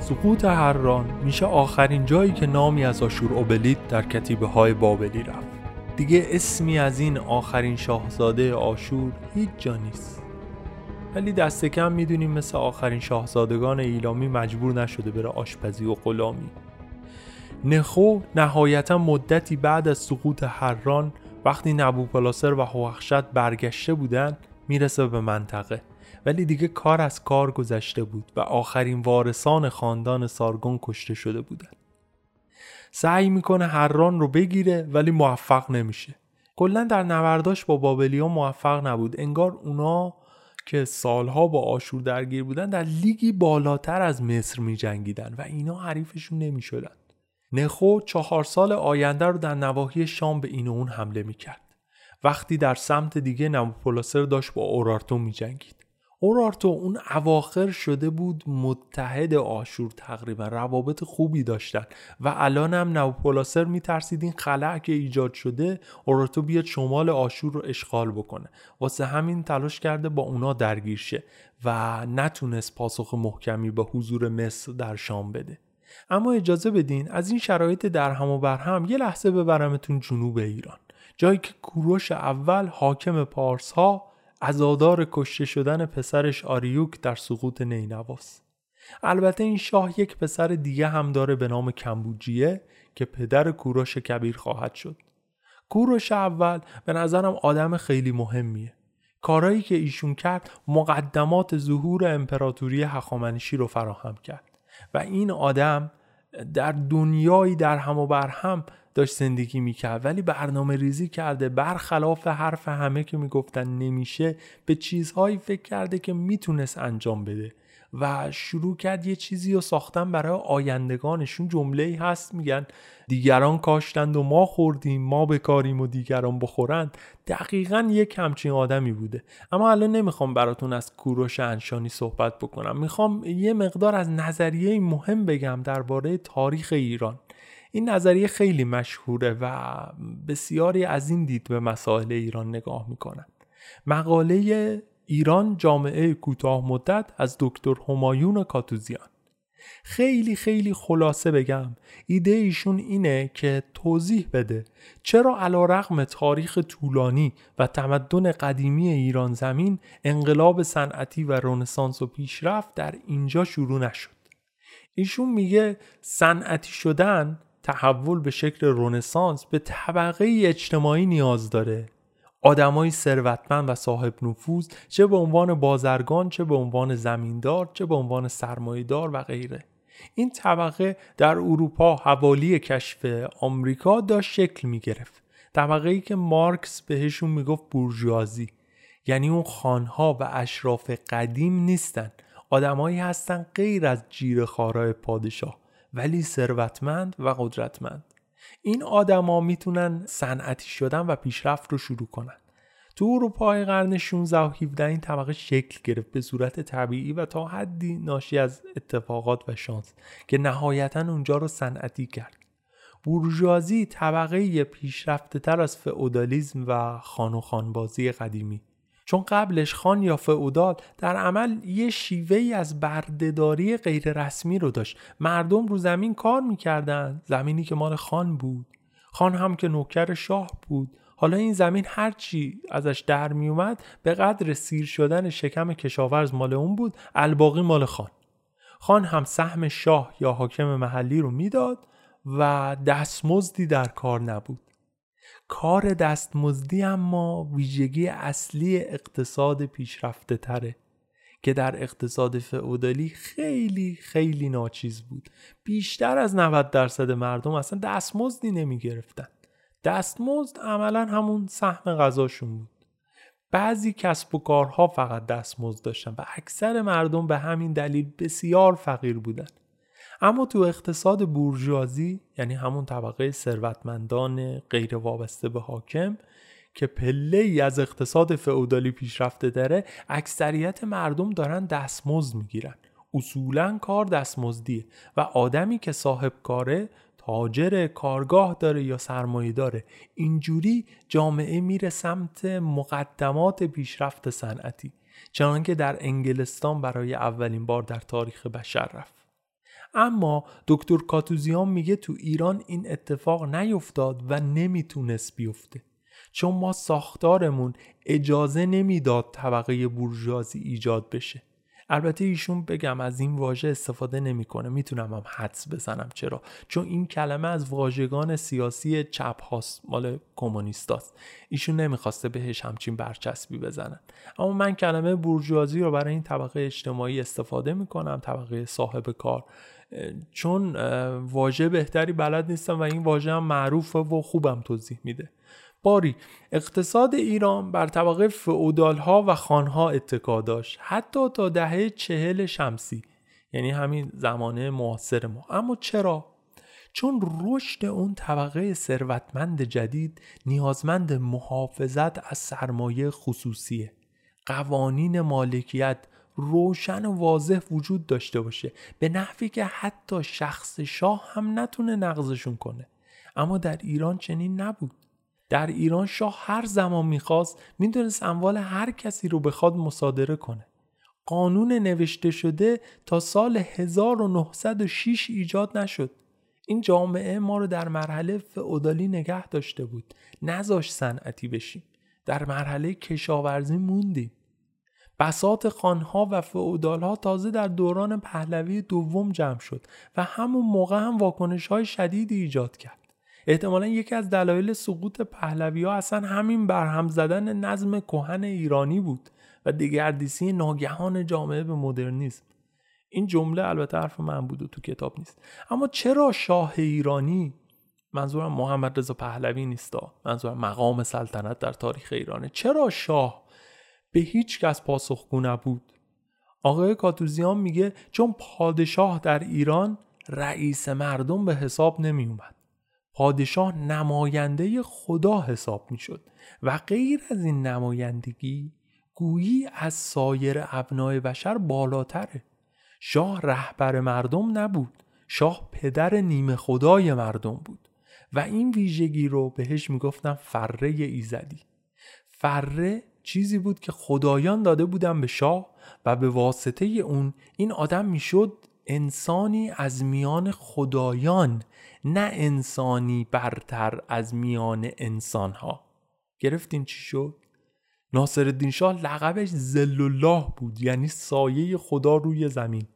سقوط حران میشه آخرین جایی که نامی از آشور اوبالیط در کتیبه های بابلی رفت. دیگه اسمی از این آخرین شاهزاده آشور هیچ جا نیست، ولی دست کم میدونیم مثل آخرین شاهزادگان ایلامی مجبور نشده بره آشپزی و غلامی. نخو نهایتا مدتی بعد از سقوط حران، وقتی نبوپلاسر و هووخشت برگشته بودن، میرسه به منطقه، ولی دیگه کار از کار گذشته بود و آخرین وارثان خاندان سارگون کشته شده بودند. سعی میکنه حران رو بگیره ولی موفق نمیشه. کلا در نبرداش با بابلیا موفق نبود. انگار اونا که سالها با آشور درگیر بودن در لیگی بالاتر از مصر میجنگیدن و اینا حریفشون نمیشدن. نخو چهار سال آینده رو در نواحی شام به این و اون حمله میکرد. وقتی در سمت دیگه نبوپلاسر داشت با اورارتو میجنگید. اورارتو اون اواخر شده بود متحد آشور، تقریبا روابط خوبی داشتن و الان هم نبوپلاسر میترسید این خلأ که ایجاد شده اورارتو بیاد شمال آشور رو اشغال بکنه، واسه همین تلاش کرده با اونا درگیر شه و نتونست پاسخ محکمی به حضور مصر در شام بده. اما اجازه بدین از این شرایط درهم و برهم یه لحظه ببرمتون جنوب ایران، جایی که کوروش اول حاکم پارس ها عزادار کشته شدن پسرش آریوک در سقوط نینواست. البته این شاه یک پسر دیگه هم داره به نام کمبوجیه که پدر کوروش کبیر خواهد شد. کوروش اول به نظرم آدم خیلی مهمیه. کارهایی که ایشون کرد مقدمات ظهور امپراتوری هخامنشی رو فراهم کرد و این آدم در دنیایی در هم و برهم داشت زندگی میکرد، ولی برنامه ریزی کرده، برخلاف حرف همه که میگفتن نمیشه، به چیزهایی فکر کرده که میتونست انجام بده و شروع کرد یه چیزی رو ساختن برای آیندگانشون. جمله‌ای هست میگن دیگران کاشتند و ما خوردیم، ما بکاریم و دیگران بخورند. دقیقاً یک همچین آدمی بوده. اما الان نمیخوام براتون از کوروش انشانی صحبت بکنم، میخوام یه مقدار از نظریه مهم بگم درباره تاریخ ایران. این نظریه خیلی مشهوره و بسیاری از این دید به مسائل ایران نگاه میکنن. مقاله ایران جامعه کوتاه مدت از دکتر همایون کاتوزیان. خیلی خیلی خلاصه بگم ایده ایشون اینه که توضیح بده چرا علی رغم تاریخ طولانی و تمدن قدیمی ایران زمین، انقلاب صنعتی و رنسانس و پیشرفت در اینجا شروع نشد. ایشون میگه صنعتی شدن، تحول به شکل رنسانس، به طبقه اجتماعی نیاز داره. آدمای ثروتمند و صاحب نفوذ، چه به عنوان بازرگان، چه به عنوان زمیندار، چه به عنوان سرمایه‌دار و غیره. این طبقه در اروپا حوالی کشف آمریکا داشت شکل می‌گرفت. طبقه‌ای که مارکس بهشون میگفت بورژوازی، یعنی اون خانها و اشراف قدیم نیستن، آدمایی هستن غیر از جیره‌خوارای پادشاه ولی ثروتمند و قدرتمند. این آدما میتونن صنعتی شدن و پیشرفت رو شروع کنن. تو اروپای قرن شانزده و هفده این طبقه شکل گرفت به صورت طبیعی و تا حدی ناشی از اتفاقات و شانس که نهایتاً اونجا رو صنعتی کرد. بورژوازی طبقه پیشرفته‌تر از فئودالیسم و خان و خانبازی قدیمی، چون قبلش خان یا فئودال در عمل یه شیوه‌ای از بردهداری غیر رسمی رو داشت. مردم رو زمین کار میکردن، زمینی که مال خان بود. خان هم که نوکر شاه بود. حالا این زمین هر چی ازش در میومد به قدر سیر شدن شکم کشاورز مال اون بود، الباقی مال خان. خان هم سهم شاه یا حاکم محلی رو میداد و دستمزدی در کار نبود. کار دستمزدی اما ویژگی اصلی اقتصاد پیشرفته تره که در اقتصاد فئودالی خیلی خیلی ناچیز بود. بیشتر از نود درصد مردم اصلا دستمزدی نمی گرفتن. دستمزد عملا همون سهم غذاشون بود. بعضی کسب و کارها فقط دستمزد داشتن و اکثر مردم به همین دلیل بسیار فقیر بودن. اما تو اقتصاد بورژوازی، یعنی همون طبقه ثروتمندان غیر وابسته به حاکم که پله‌ای از اقتصاد فئودالی پیشرفته داره، اکثریت مردم دارن دستمزد میگیرن. اصولاً کار دستمزدیه و آدمی که صاحب کاره، تاجر، کارگاه داره یا سرمایه داره. اینجوری جامعه میره سمت مقدمات پیشرفت صنعتی، چنانکه در انگلستان برای اولین بار در تاریخ بشر رفت. اما دکتر کاتوزیان میگه تو ایران این اتفاق نیفتاد و نمیتونست بیفته، چون ما ساختارمون اجازه نمیداد طبقه بورژوازی ایجاد بشه. البته ایشون بگم از این واژه استفاده نمیکنه، میتونم هم حدس بزنم چرا، چون این کلمه از واژگان سیاسی چپ هاست، مال کمونیستاست. ایشون نمیخواسته بهش همچین برچسبی بزنن. اما من کلمه بورژوازی رو برای این طبقه اجتماعی استفاده میکنم، طبقه صاحب کار، چون واژه بهتری بلد نیستم و این واژه هم معروفه و خوبم توضیح میده. باری اقتصاد ایران بر طبقه فئودال‌ها و خان‌ها اتکا داشت، حتی تا دهه چهل شمسی، یعنی همین زمانه معاصر ما. اما چرا؟ چون رشد اون طبقه ثروتمند جدید نیازمند محافظت از سرمایه خصوصیه. قوانین مالکیت روشن و واضح وجود داشته باشه، به نحوی که حتی شخص شاه هم نتونه نقضشون کنه. اما در ایران چنین نبود. در ایران شاه هر زمان میخواست میتونست اموال هر کسی رو بخواد مصادره کنه. قانون نوشته شده تا سال هزار و نهصد و شش ایجاد نشد. این جامعه ما رو در مرحله فئودالی نگه داشته بود، نذاشت صنعتی بشیم. در مرحله کشاورزی موندیم. بساط خانها و فئودالها تازه در دوران پهلوی دوم جمع شد و همون موقع هم واکنش‌های شدیدی ایجاد کرد. احتمالا یکی از دلایل سقوط پهلوی‌ها اصلا همین برهم زدن نظم کهن ایرانی بود و دگردیسی ناگهان جامعه به مدرنیسم. این جمله البته حرف من بود و تو کتاب نیست. اما چرا شاه ایرانی، منظورم محمد رضا پهلوی نیستا، منظورم مقام سلطنت در تاریخ ایرانه، چرا شاه به هیچ کس پاسخگو نبود؟ آقای کاتوزیان میگه چون پادشاه در ایران رئیس مردم به حساب نمی اومد. پادشاه نماینده خدا حساب می شد و غیر از این نمایندگی گویی از سایر ابنای بشر بالاتره. شاه رهبر مردم نبود، شاه پدر نیمه خدای مردم بود و این ویژگی رو بهش می گفتن فره ایزدی. فره چیزی بود که خدایان داده بودن به شاه و به واسطه اون این آدم می شد انسانی از میان خدایان، نه انسانی برتر از میان انسانها. گرفتین چی شد؟ ناصرالدین شاه لقبش ذلالله بود، یعنی سایه خدا روی زمین.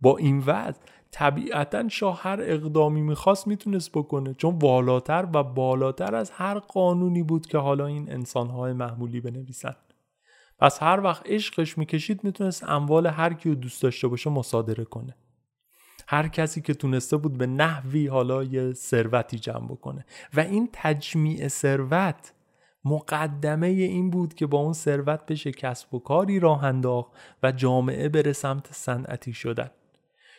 با این وضع طبیعتاً شاه هر اقدامی میخواست میتونست بکنه، چون بالاتر و بالاتر از هر قانونی بود که حالا این انسانهای معمولی بنویسن. پس هر وقت عشقش میکشید میتونست اموال هر کی رو دوست داشته باشه مصادره کنه. هر کسی که تونسته بود به نحوی حالا یه ثروتی جمع بکنه و این تجمیع ثروت مقدمه این بود که با اون ثروت بشه کسب و کاری راه انداخت و جامعه بره سمت صنعتی شدن.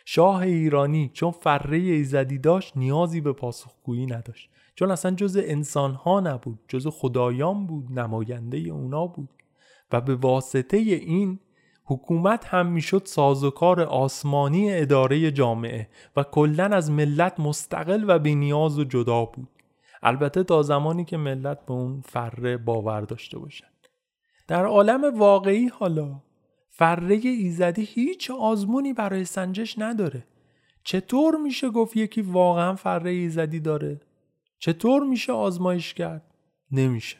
شاه ایرانی چون فره ایزدی داشت نیازی به پاسخگویی نداشت، چون اصلا جز انسانها نبود، جز خدایان بود، نماینده اونا بود و به واسطه این حکومت هم میشد سازوکار آسمانی اداره جامعه و کلن از ملت مستقل و بی نیاز و جدا بود. البته تا زمانی که ملت به اون فره باور داشته باشن. در عالم واقعی حالا فره ایزدی هیچ آزمونی برای سنجش نداره. چطور میشه گفت یکی واقعا فره ایزدی داره؟ چطور میشه آزمایش کرد؟ نمیشه.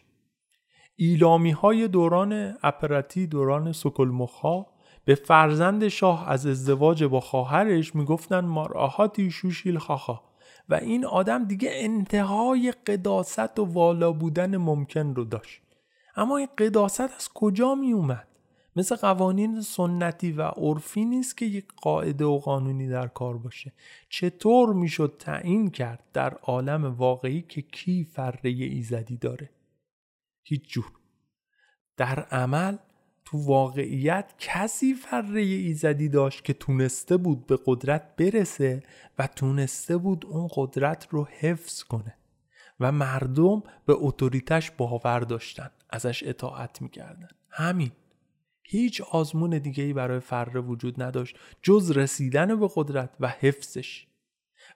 ایلامی های دوران اپراتی، دوران سکلمخا، به فرزند شاه از ازدواج با خواهرش میگفتن مراهاتی شوشیل خاخا و این آدم دیگه انتهای قداست و والا بودن ممکن رو داشت. اما این قداست از کجا می اومد؟ مثل قوانین سنتی و عرفی نیست که یک قاعده و قانونی در کار باشه. چطور میشد تعیین کرد در عالم واقعی که کی فره ایزدی داره؟ هیچ جور. در عمل تو واقعیت کسی فره ایزدی داشت که تونسته بود به قدرت برسه و تونسته بود اون قدرت رو حفظ کنه و مردم به اتوریتش باور داشتن، ازش اطاعت میکردن. همین. هیچ آزمون دیگه‌ای برای فره وجود نداشت جز رسیدن به قدرت و حفظش.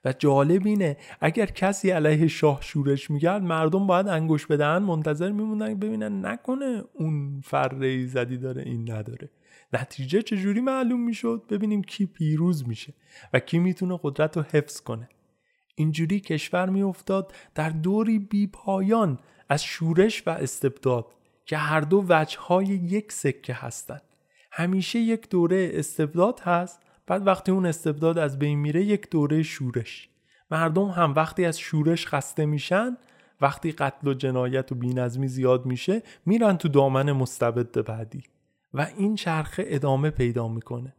و جالب اینه اگر کسی علیه شاه شورش می‌کرد مردم باید انگوش بدن، منتظر میموندن ببینن نکنه اون فره ایزدی داره این نداره. نتیجه چجوری معلوم میشد؟ ببینیم کی پیروز میشه و کی میتونه قدرت رو حفظ کنه. اینجوری کشور میافتاد در دوری بی پایان از شورش و استبداد که هر دو وجه‌های یک سکه هستن. همیشه یک دوره استبداد هست، بعد وقتی اون استبداد از بین میره یک دوره شورش. مردم هم وقتی از شورش خسته میشن، وقتی قتل و جنایت و بی‌نظمی زیاد میشه، میرن تو دامن مستبد بعدی و این چرخه ادامه پیدا میکنه.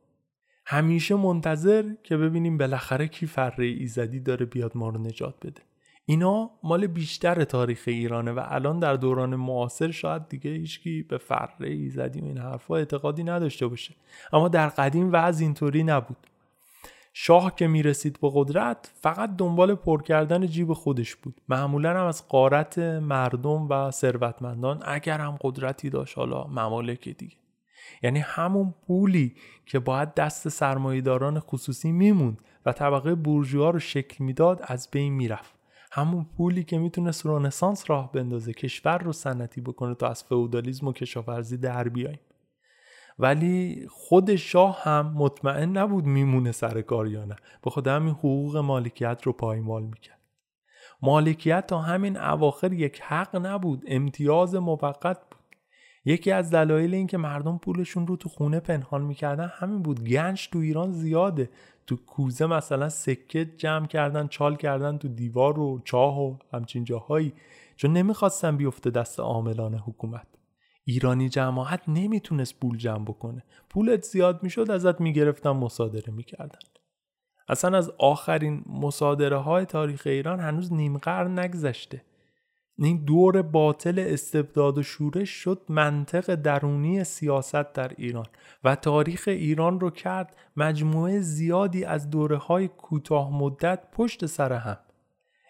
همیشه منتظر که ببینیم بالاخره کی فره ایزدی داره بیاد ما رو نجات بده. اینا مال بیشتر تاریخ ایرانه و الان در دوران معاصر شاید دیگه هیچکی به فره ایزدی و این حرفا اعتقادی نداشته باشه، اما در قدیم وضع اینطوری نبود. شاه که میرسید به قدرت فقط دنبال پر کردن جیب خودش بود، معمولا هم از غارت مردم و ثروتمندان، اگر هم قدرتی داشت حالا ممالک دیگه. یعنی همون پولی که باید دست سرمایه‌داران خصوصی میموند و طبقه بورژوا رو شکل میداد از بین میرفت. همون پولی که میتونست رنسانس راه بندازه، کشور رو سنتی بکنه تا از فئودالیسم و کشاورزی در بیاییم. ولی خود شاه هم مطمئن نبود میمونه سر کار یا نه، به خود همین حقوق مالکیت رو پایمال میکرد. مالکیت تا همین اواخر یک حق نبود، امتیاز موقت بود. یکی از دلایل این که مردم پولشون رو تو خونه پنهان میکردن همین بود. گنج تو ایران زیاده، تو کوزه مثلا سکه جمع کردن، چال کردن تو دیوار و چاه و همچین جاهایی، چون نمیخواستن بیفته دست عاملان حکومت. ایرانی جماعت نمیتونست پول جمع بکنه، پولت زیاد میشد ازت میگرفتن مصادره میکردن. اصلا از آخرین مصادره های تاریخ ایران هنوز نیم قرن نگذشته. این دور باطل استبداد و شورش شد منطق درونی سیاست در ایران و تاریخ ایران رو کرد مجموعه زیادی از دوره‌های کوتاه مدت پشت سر هم.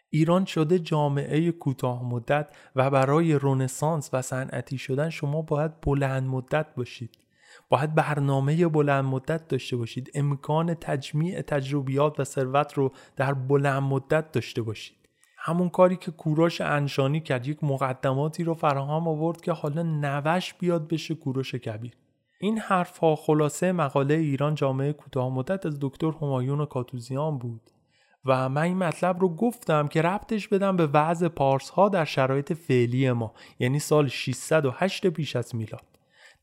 ایران شده جامعه کوتاه مدت و برای رنسانس و صنعتی شدن شما باید بلند مدت باشید، باید برنامه بلند مدت داشته باشید، امکان تجمیع تجربیات و ثروت رو در بلند مدت داشته باشید. همون کاری که کوروش انشانی کرد، یک مقدماتی رو فراهم آورد که حالا نوش بیاد بشه کوروش کبیر. این حرف ها خلاصه مقاله ایران جامعه کوتاه مدت از دکتر همایون کاتوزیان بود و من این مطلب رو گفتم که ربطش بدم به وضع پارس ها در شرایط فعلی ما، یعنی سال ششصد و هشت پیش از میلاد.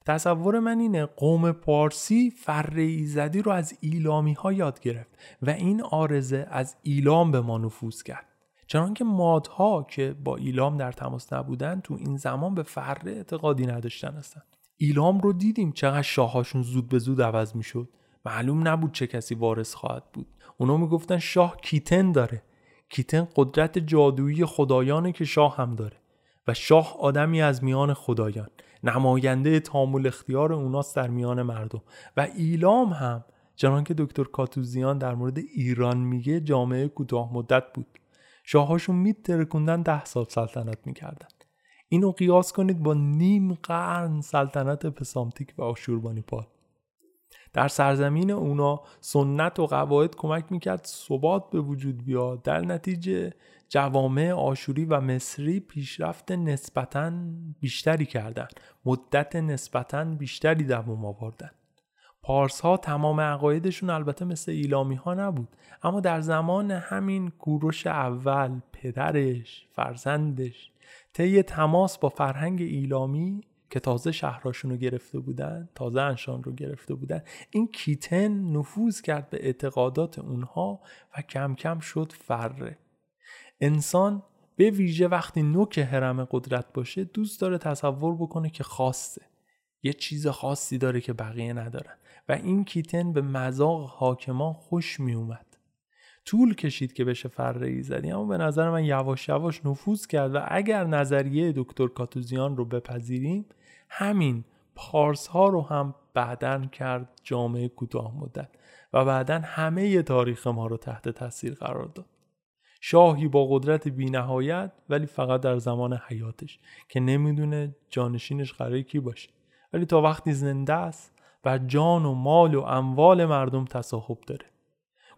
تصور من اینه قوم پارسی فرعیزدی رو از ایلامی ها یاد گرفت و این آرزه از ایلام به ما نفوذ کرد. چنانکه مادها که با ایلام در تماس نبودن تو این زمان به فره اعتقادی نداشتن هستن. ایلام رو دیدیم چقدر شاهاشون زود به زود عوض می شد. معلوم نبود چه کسی وارث خواهد بود. اونا می گفتن شاه کیتن داره. کیتن قدرت جادویی خدایانه که شاه هم داره و شاه آدمی از میان خدایان، نماینده تامل اختیار اوناست در میان مردم. و ایلام هم چنانکه دکتر کاتوزیان در مورد ایران میگه جامعه کوتاه مدت بود. شاهاشون میترکوندن، ده سال سلطنت میکردن. اینو قیاس کنید با نیم قرن سلطنت پسامتیک و آشوربانیپال. در سرزمین اونا سنت و قواعد کمک میکرد ثبات به وجود بیاد. در نتیجه جوامع آشوری و مصری پیشرفت نسبتاً بیشتری کردند. مدت نسبتاً بیشتری دوام آوردند. پارس ها تمام عقایدشون البته مثل ایلامی ها نبود، اما در زمان همین کوروش اول، پدرش، فرزندش، طی تماس با فرهنگ ایلامی که تازه شهراشون رو گرفته بودن، تازه انشان رو گرفته بودن، این کیتن نفوذ کرد به اعتقادات اونها و کم کم شد فره. انسان به ویژه وقتی نوک هرم قدرت باشه دوست داره تصور بکنه که خاصه، یه چیز خاصی داره که بقیه ندارن و این کیتن به مذاق حاکمان خوش می اومد. طول کشید که بشه فرعی زدی، اما به نظر من یواش یواش نفوذ کرد و اگر نظریه دکتر کاتوزیان رو بپذیریم همین پارس ها رو هم بعدن کرد جامعه کوتاه مدت و بعدن همه تاریخ ما رو تحت تاثیر قرار داد. شاهی با قدرت بی نهایت ولی فقط در زمان حیاتش که نمیدونه جانشینش قراره کی باشه، ولی تا وقتی زنده است بر جان و مال و اموال مردم تصاحب داره.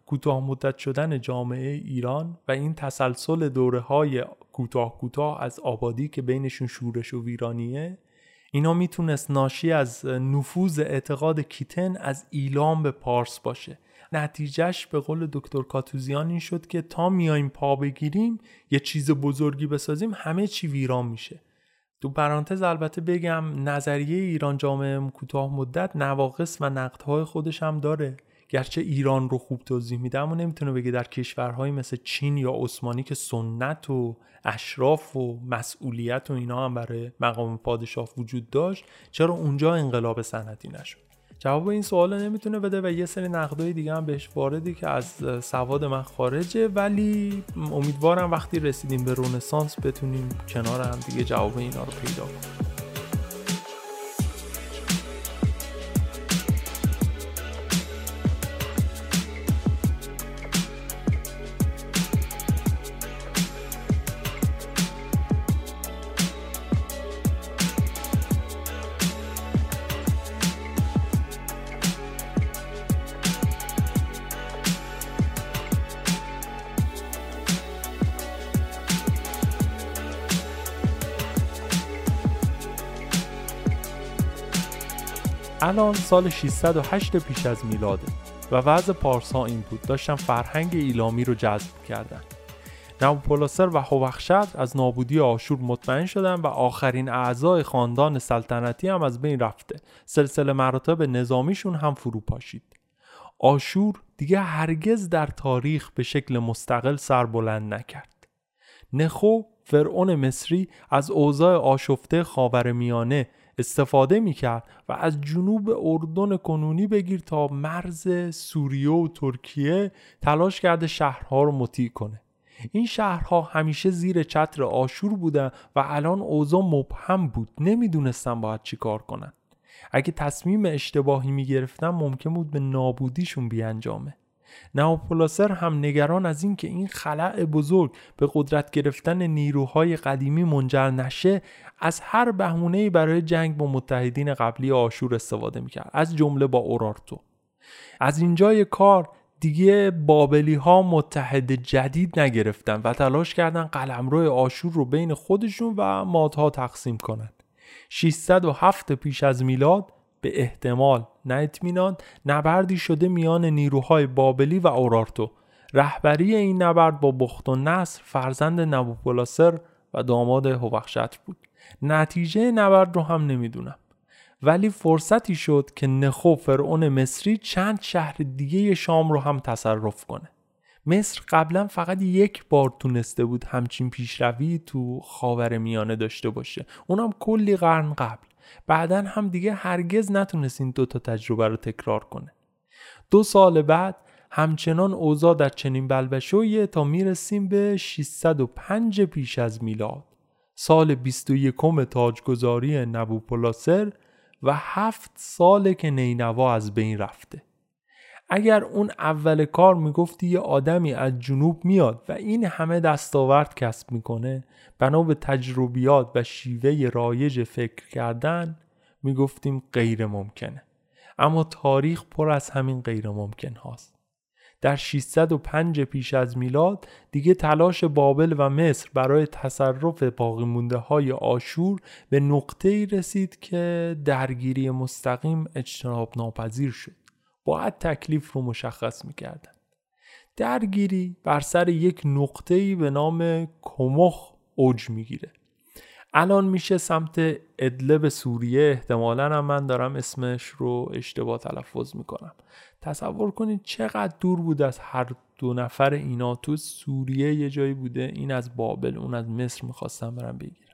کوتاه مدت شدن جامعه ایران و این تسلسل دوره‌های کوتاه کوتاه از آبادی که بینشون شورش و ویرانیه، اینا میتونست ناشی از نفوذ اعتقاد کیتن از ایلام به پارس باشه. نتیجهش به قول دکتر کاتوزیان این شد که تا میایم پا بگیریم یه چیز بزرگی بسازیم همه چی ویران میشه. تو پرانتز البته بگم نظریه ایران جامعه کوتاه مدت نواقص و نقدهای خودش هم داره. گرچه ایران رو خوب توضیح میده اما نمیتونه بگه در کشورهای مثل چین یا عثمانی که سنت و اشراف و مسئولیت و اینا هم برای مقام پادشاه وجود داشت چرا اونجا انقلاب صنعتی نشد. جواب این سوال نمیتونه بده و یه سری نقدای دیگه هم بهش واردی که از سواد من خارجه، ولی امیدوارم وقتی رسیدیم به رنسانس بتونیم کنار هم دیگه جواب اینا رو پیدا کنیم. الان سال ششصد و هشت پیش از میلاده و وضع پارس ها این بود، داشتن فرهنگ ایلامی رو جذب کردن. نبوپلاسر و هووخشتره از نابودی آشور مطمئن شدن و آخرین اعضای خاندان سلطنتی هم از بین رفته، سلسله مراتب نظامیشون هم فرو پاشید. آشور دیگه هرگز در تاریخ به شکل مستقل سر بلند نکرد. نخو فرعون مصری از اوضاع آشفته خاورمیانه استفاده میکرد و از جنوب اردن کنونی بگیر تا مرز سوریه و ترکیه تلاش کرده شهرها رو مطیع کنه. این شهرها همیشه زیر چتر آشور بودن و الان اوضاع مبهم بود، نمیدونستن باید چی کار کنن. اگه تصمیم اشتباهی میگرفتن ممکن بود به نابودیشون بیانجامه. نبوپلاسر هم نگران از این که این خلأ بزرگ به قدرت گرفتن نیروهای قدیمی منجر نشه از هر بهونه‌ای برای جنگ با متحدین قبلی آشور استفاده میکرد، از جمله با اورارتو. از اینجای کار دیگه بابلی ها متحد جدید نگرفتن و تلاش کردن قلمرو آشور رو بین خودشون و مادها تقسیم کنند. ششصد و هفت پیش از میلاد به احتمال نه اطمینان نبردی شده میان نیروهای بابلی و اورارتو. رهبری این نبرد با بختالنصر فرزند نبوپلاسر و داماد هووخشتره بود. نتیجه نبرد رو هم نمیدونم، ولی فرصتی شد که نخو فرعون مصری چند شهر دیگه شام رو هم تصرف کنه. مصر قبلا فقط یک بار تونسته بود همچین پیشروی تو خاورمیانه داشته باشه، اونم کلی قرن قبل. بعدن هم دیگه هرگز نتونست این دوتا تجربه رو تکرار کنه. دو سال بعد همچنان اوضاع در چنین بلبشویه تا میرسیم به ششصد و پنج پیش از میلاد، سال بیست و یکم تاجگذاری نبوپلاسر، و هفت ساله که نینوا از بین رفته. اگر اون اول کار میگفتی یه آدمی از جنوب میاد و این همه دستاورد کسب میکنه بنا به تجربیات و شیوه رایج فکر کردن، میگفتیم غیر ممکنه. اما تاریخ پر از همین غیر ممکن هاست. در ششصد و پنج پیش از میلاد دیگه تلاش بابل و مصر برای تصرف باقی مونده های آشور به نقطه‌ای رسید که درگیری مستقیم اجتناب ناپذیر شد. باید تکلیف رو مشخص می‌کردن. درگیری بر سر یک نقطه‌ای به نام کمخ اوج می‌گیره. الان میشه سمت ادلب سوریه، احتمالاً هم من دارم اسمش رو اشتباه تلفظ میکنم. تصور کنید چقدر دور بود از هر دو نفر اینا. تو سوریه یه جایی بوده، این از بابل، اون از مصر میخواستن برن بگیرن.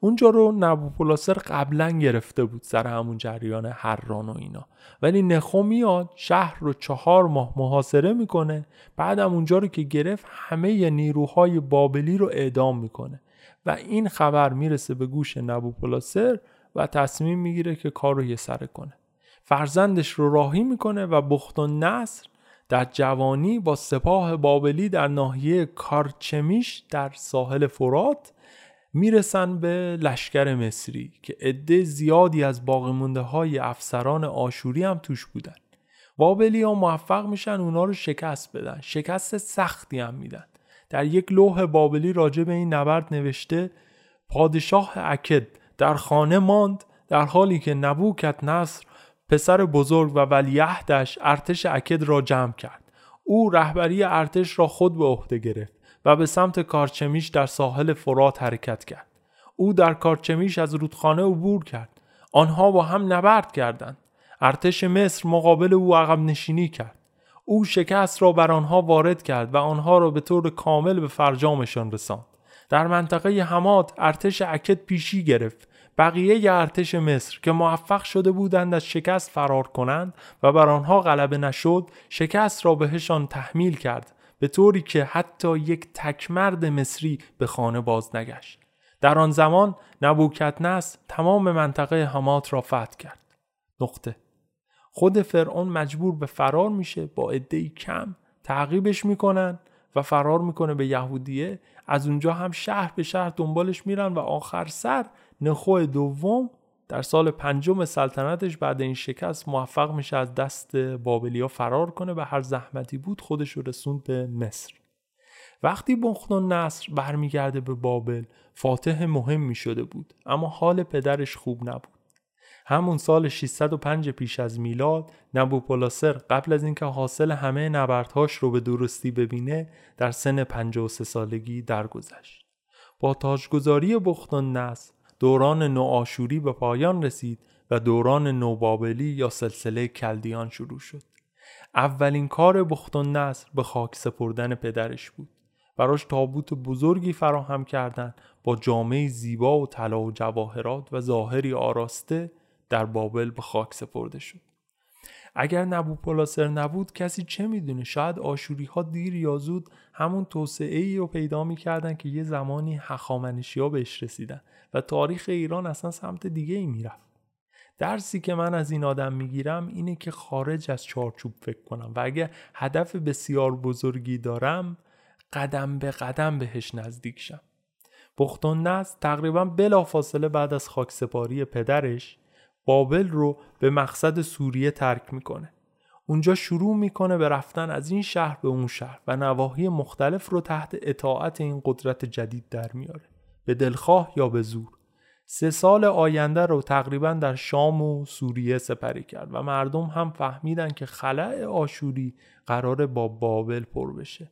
اونجا رو نبوپلاسر قبلا گرفته بود سر همون جریان حران و اینا، ولی نخو میاد شهر رو چهار ماه محاصره میکنه. بعدم اونجا رو که گرفت همه نیروهای بابلی رو اعدام میکنه و این خبر میرسه به گوش نبوپلاسر و تصمیم میگیره که کار رو یه سره کنه. فرزندش رو راهی میکنه و بختالنصر در جوانی با سپاه بابلی در ناحیه کارچمیش در ساحل فرات میرسن به لشکر مصری که عده زیادی از باقی مونده های افسران آشوری هم توش بودن. بابلی ها موفق میشن اونا رو شکست بدن، شکست سختی هم میدن. در یک لوح بابلی راجع به این نبرد نوشته: پادشاه اکد در خانه ماند در حالی که نبوکدنصر پسر بزرگ و ولیعهدش ارتش اکد را جمع کرد. او رهبری ارتش را خود به عهده گرفت و به سمت کارچمیش در ساحل فرات حرکت کرد. او در کارچمیش از رودخانه عبور کرد. آنها با هم نبرد کردند. ارتش مصر مقابل او عقب نشینی کرد. او شکست را بر آنها وارد کرد و آنها را به طور کامل به فرجامشان رساند. در منطقه حماد ارتش اکد پیشی گرفت. بقیه ارتش مصر که موفق شده بودند از شکست فرار کنند و بر آنها غلبه نشد، شکست را بهشان تحمیل کرد، به طوری که حتی یک تک مرد مصری به خانه باز نگشت. در آن زمان نبوکدنصر تمام منطقه حماد را فتح کرد. نقطه خود فرعون مجبور به فرار میشه، با عده‌ای کم تعقیبش میکنن و فرار میکنه به یهودیه. از اونجا هم شهر به شهر دنبالش میرن و آخر سر نخو دوم در سال پنجم سلطنتش بعد این شکست موفق میشه از دست بابلیا فرار کنه. به هر زحمتی بود خودش رو رسوند به مصر. وقتی بختالنصر برمیگرده به بابل، فاتح مهمی شده بود، اما حال پدرش خوب نبود. همون سال ششصد و پنج پیش از میلاد نبوپلاسر قبل از اینکه حاصل همه نبردهاش رو به درستی ببینه، در سن پنجاه و سه سالگی درگذشت. با تاجگذاری بختالنصر دوران نوآشوری به پایان رسید و دوران نوبابلی یا سلسله کلدیان شروع شد. اولین کار بختالنصر به خاک سپردن پدرش بود. براش تابوت بزرگی فراهم کردند با جامه زیبا و طلا و جواهرات و ظاهری آراسته در بابل به خاک سپرده شد. اگر نبوپلاسر نبود کسی چه میدونه، شاید آشوری ها دیر یا زود همون توسعه ای رو پیدا میکردن که یه زمانی هخامنشی ها بهش رسیدن و تاریخ ایران اصلا سمت دیگه ای میرفت. درسی که من از این آدم میگیرم اینه که خارج از چارچوب فکر کنم و اگر هدف بسیار بزرگی دارم قدم به قدم بهش نزدیک شم. بختالنصر تقریبا بلافاصله بعد از خاکسپاری پدرش بابل رو به مقصد سوریه ترک میکنه. اونجا شروع میکنه به رفتن از این شهر به اون شهر و نواحی مختلف رو تحت اطاعت این قدرت جدید در میاره، به دلخواه یا به زور. سه سال آینده رو تقریبا در شام و سوریه سپری کرد و مردم هم فهمیدن که خلأ آشوری قراره با بابل پر بشه.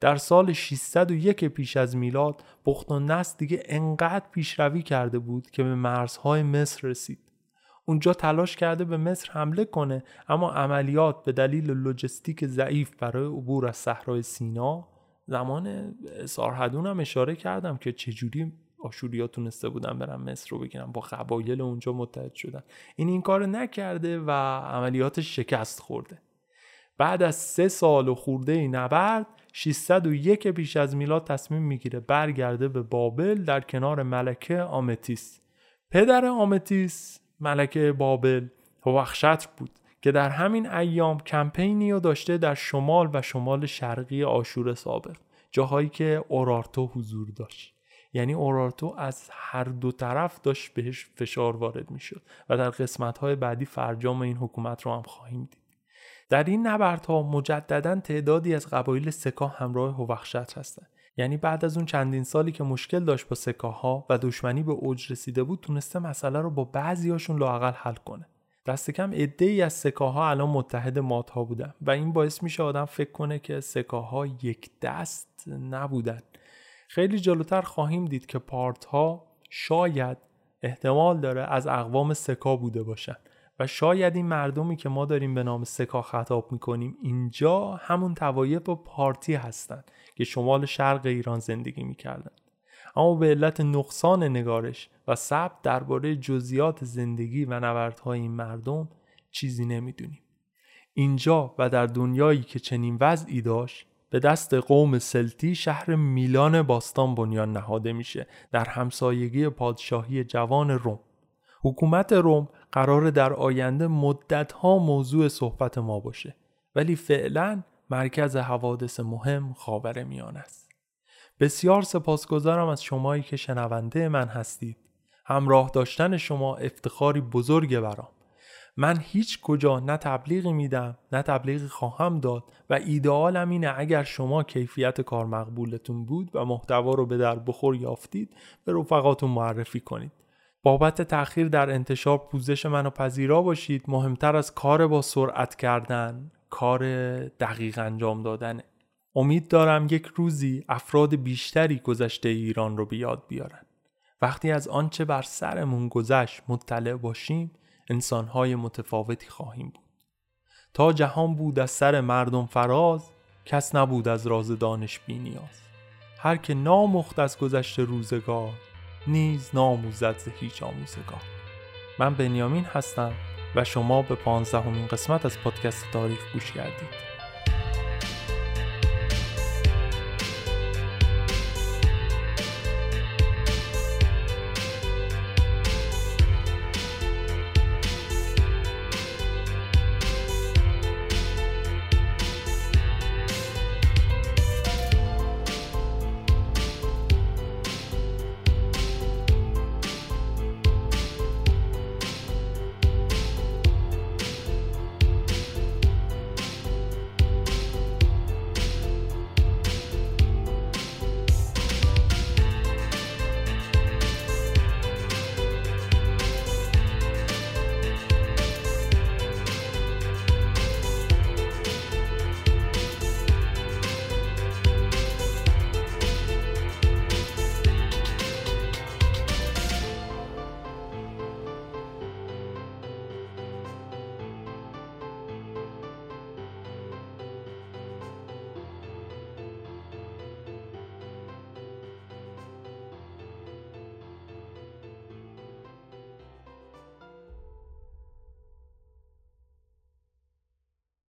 در سال ششصد و یک پیش از میلاد بختالنصر دیگه انقدر پیشروی کرده بود که به مرزهای مصر رسید. اونجا تلاش کرده به مصر حمله کنه، اما عملیات به دلیل لوجستیک ضعیف برای عبور از صحرای سینا، زمان سارحدون هم اشاره کردم که چجوری آشوریا تونسته بودن برن مصر رو بگیرن، با قبایل اونجا متحد شدن. این این کار نکرده و عملیات شکست خورده. بعد از سه سال و خورده نبرد، ششصد و یک پیش از میلاد تصمیم میگیره برگرده به بابل در کنار ملکه آمیتیس. پدر آمیتیس ملکه بابل هووخشتره بود که در همین ایام کمپینی رو داشته در شمال و شمال شرقی آشور سابق، جاهایی که اورارتو حضور داشت. یعنی اورارتو از هر دو طرف داشت بهش فشار وارد میشد و در قسمت‌های بعدی فرجام این حکومت رو هم خواهیم دید. در این نبردها مجدداً تعدادی از قبایل سکا همراه هووخشتره هستند. یعنی بعد از اون چندین سالی که مشکل داشت با سکاها و دشمنی به اوج رسیده بود، تونسته مسئله رو با بعضیاشون لااقل حل کنه. دست کم عده‌ای از سکاها الان متحد مادها بودن و این باعث میشه آدم فکر کنه که سکاها یک دست نبودن. خیلی جلوتر خواهیم دید که پارت‌ها شاید احتمال داره از اقوام سکا بوده باشن و شاید این مردمی که ما داریم به نام سکا خطاب میکنیم اینجا همون توایف پارتی هستن که شمال شرق ایران زندگی میکردن، اما به علت نقصان نگارش و ثبت درباره جزئیات زندگی و نبردهای این مردم چیزی نمیدونیم. اینجا و در دنیایی که چنین وضعی داشت، به دست قوم سلتی شهر میلان باستان بنیان نهاده میشه در همسایگی پادشاهی جوان روم. حکومت روم قرار در آینده مدت‌ها موضوع صحبت ما باشه، ولی فعلا مرکز حوادث مهم خاورمیانه است. بسیار سپاسگزارم از شمایی که شنونده من هستید. همراه داشتن شما افتخاری بزرگه برام. من هیچ کجا نه تبلیغی میدم نه تبلیغی خواهم داد و ایدئالم اینه اگر شما کیفیت کار مقبولتون بود و محتوا رو به در بخور یافتید، به رفقاتون معرفی کنید. بابت تأخیر در انتشار پوزش منو پذیرا باشید. مهمتر از کار با سرعت کردن، کار دقیق انجام دادن. امید دارم یک روزی افراد بیشتری گذشته ایران رو بیاد بیارن. وقتی از آنچه بر سرمون گذشت مطلع باشیم، انسان‌های متفاوتی خواهیم بود. تا جهان بود از سر مردم فراز، کس نبود از راز دانش بی نیاز. هر که نامخت از گذشته روزگار، نیز ناموزد ز هیچ آموزگار. من بنیامین هستم و شما به پانزدهمین قسمت از پادکست تاریخ گوش کردید.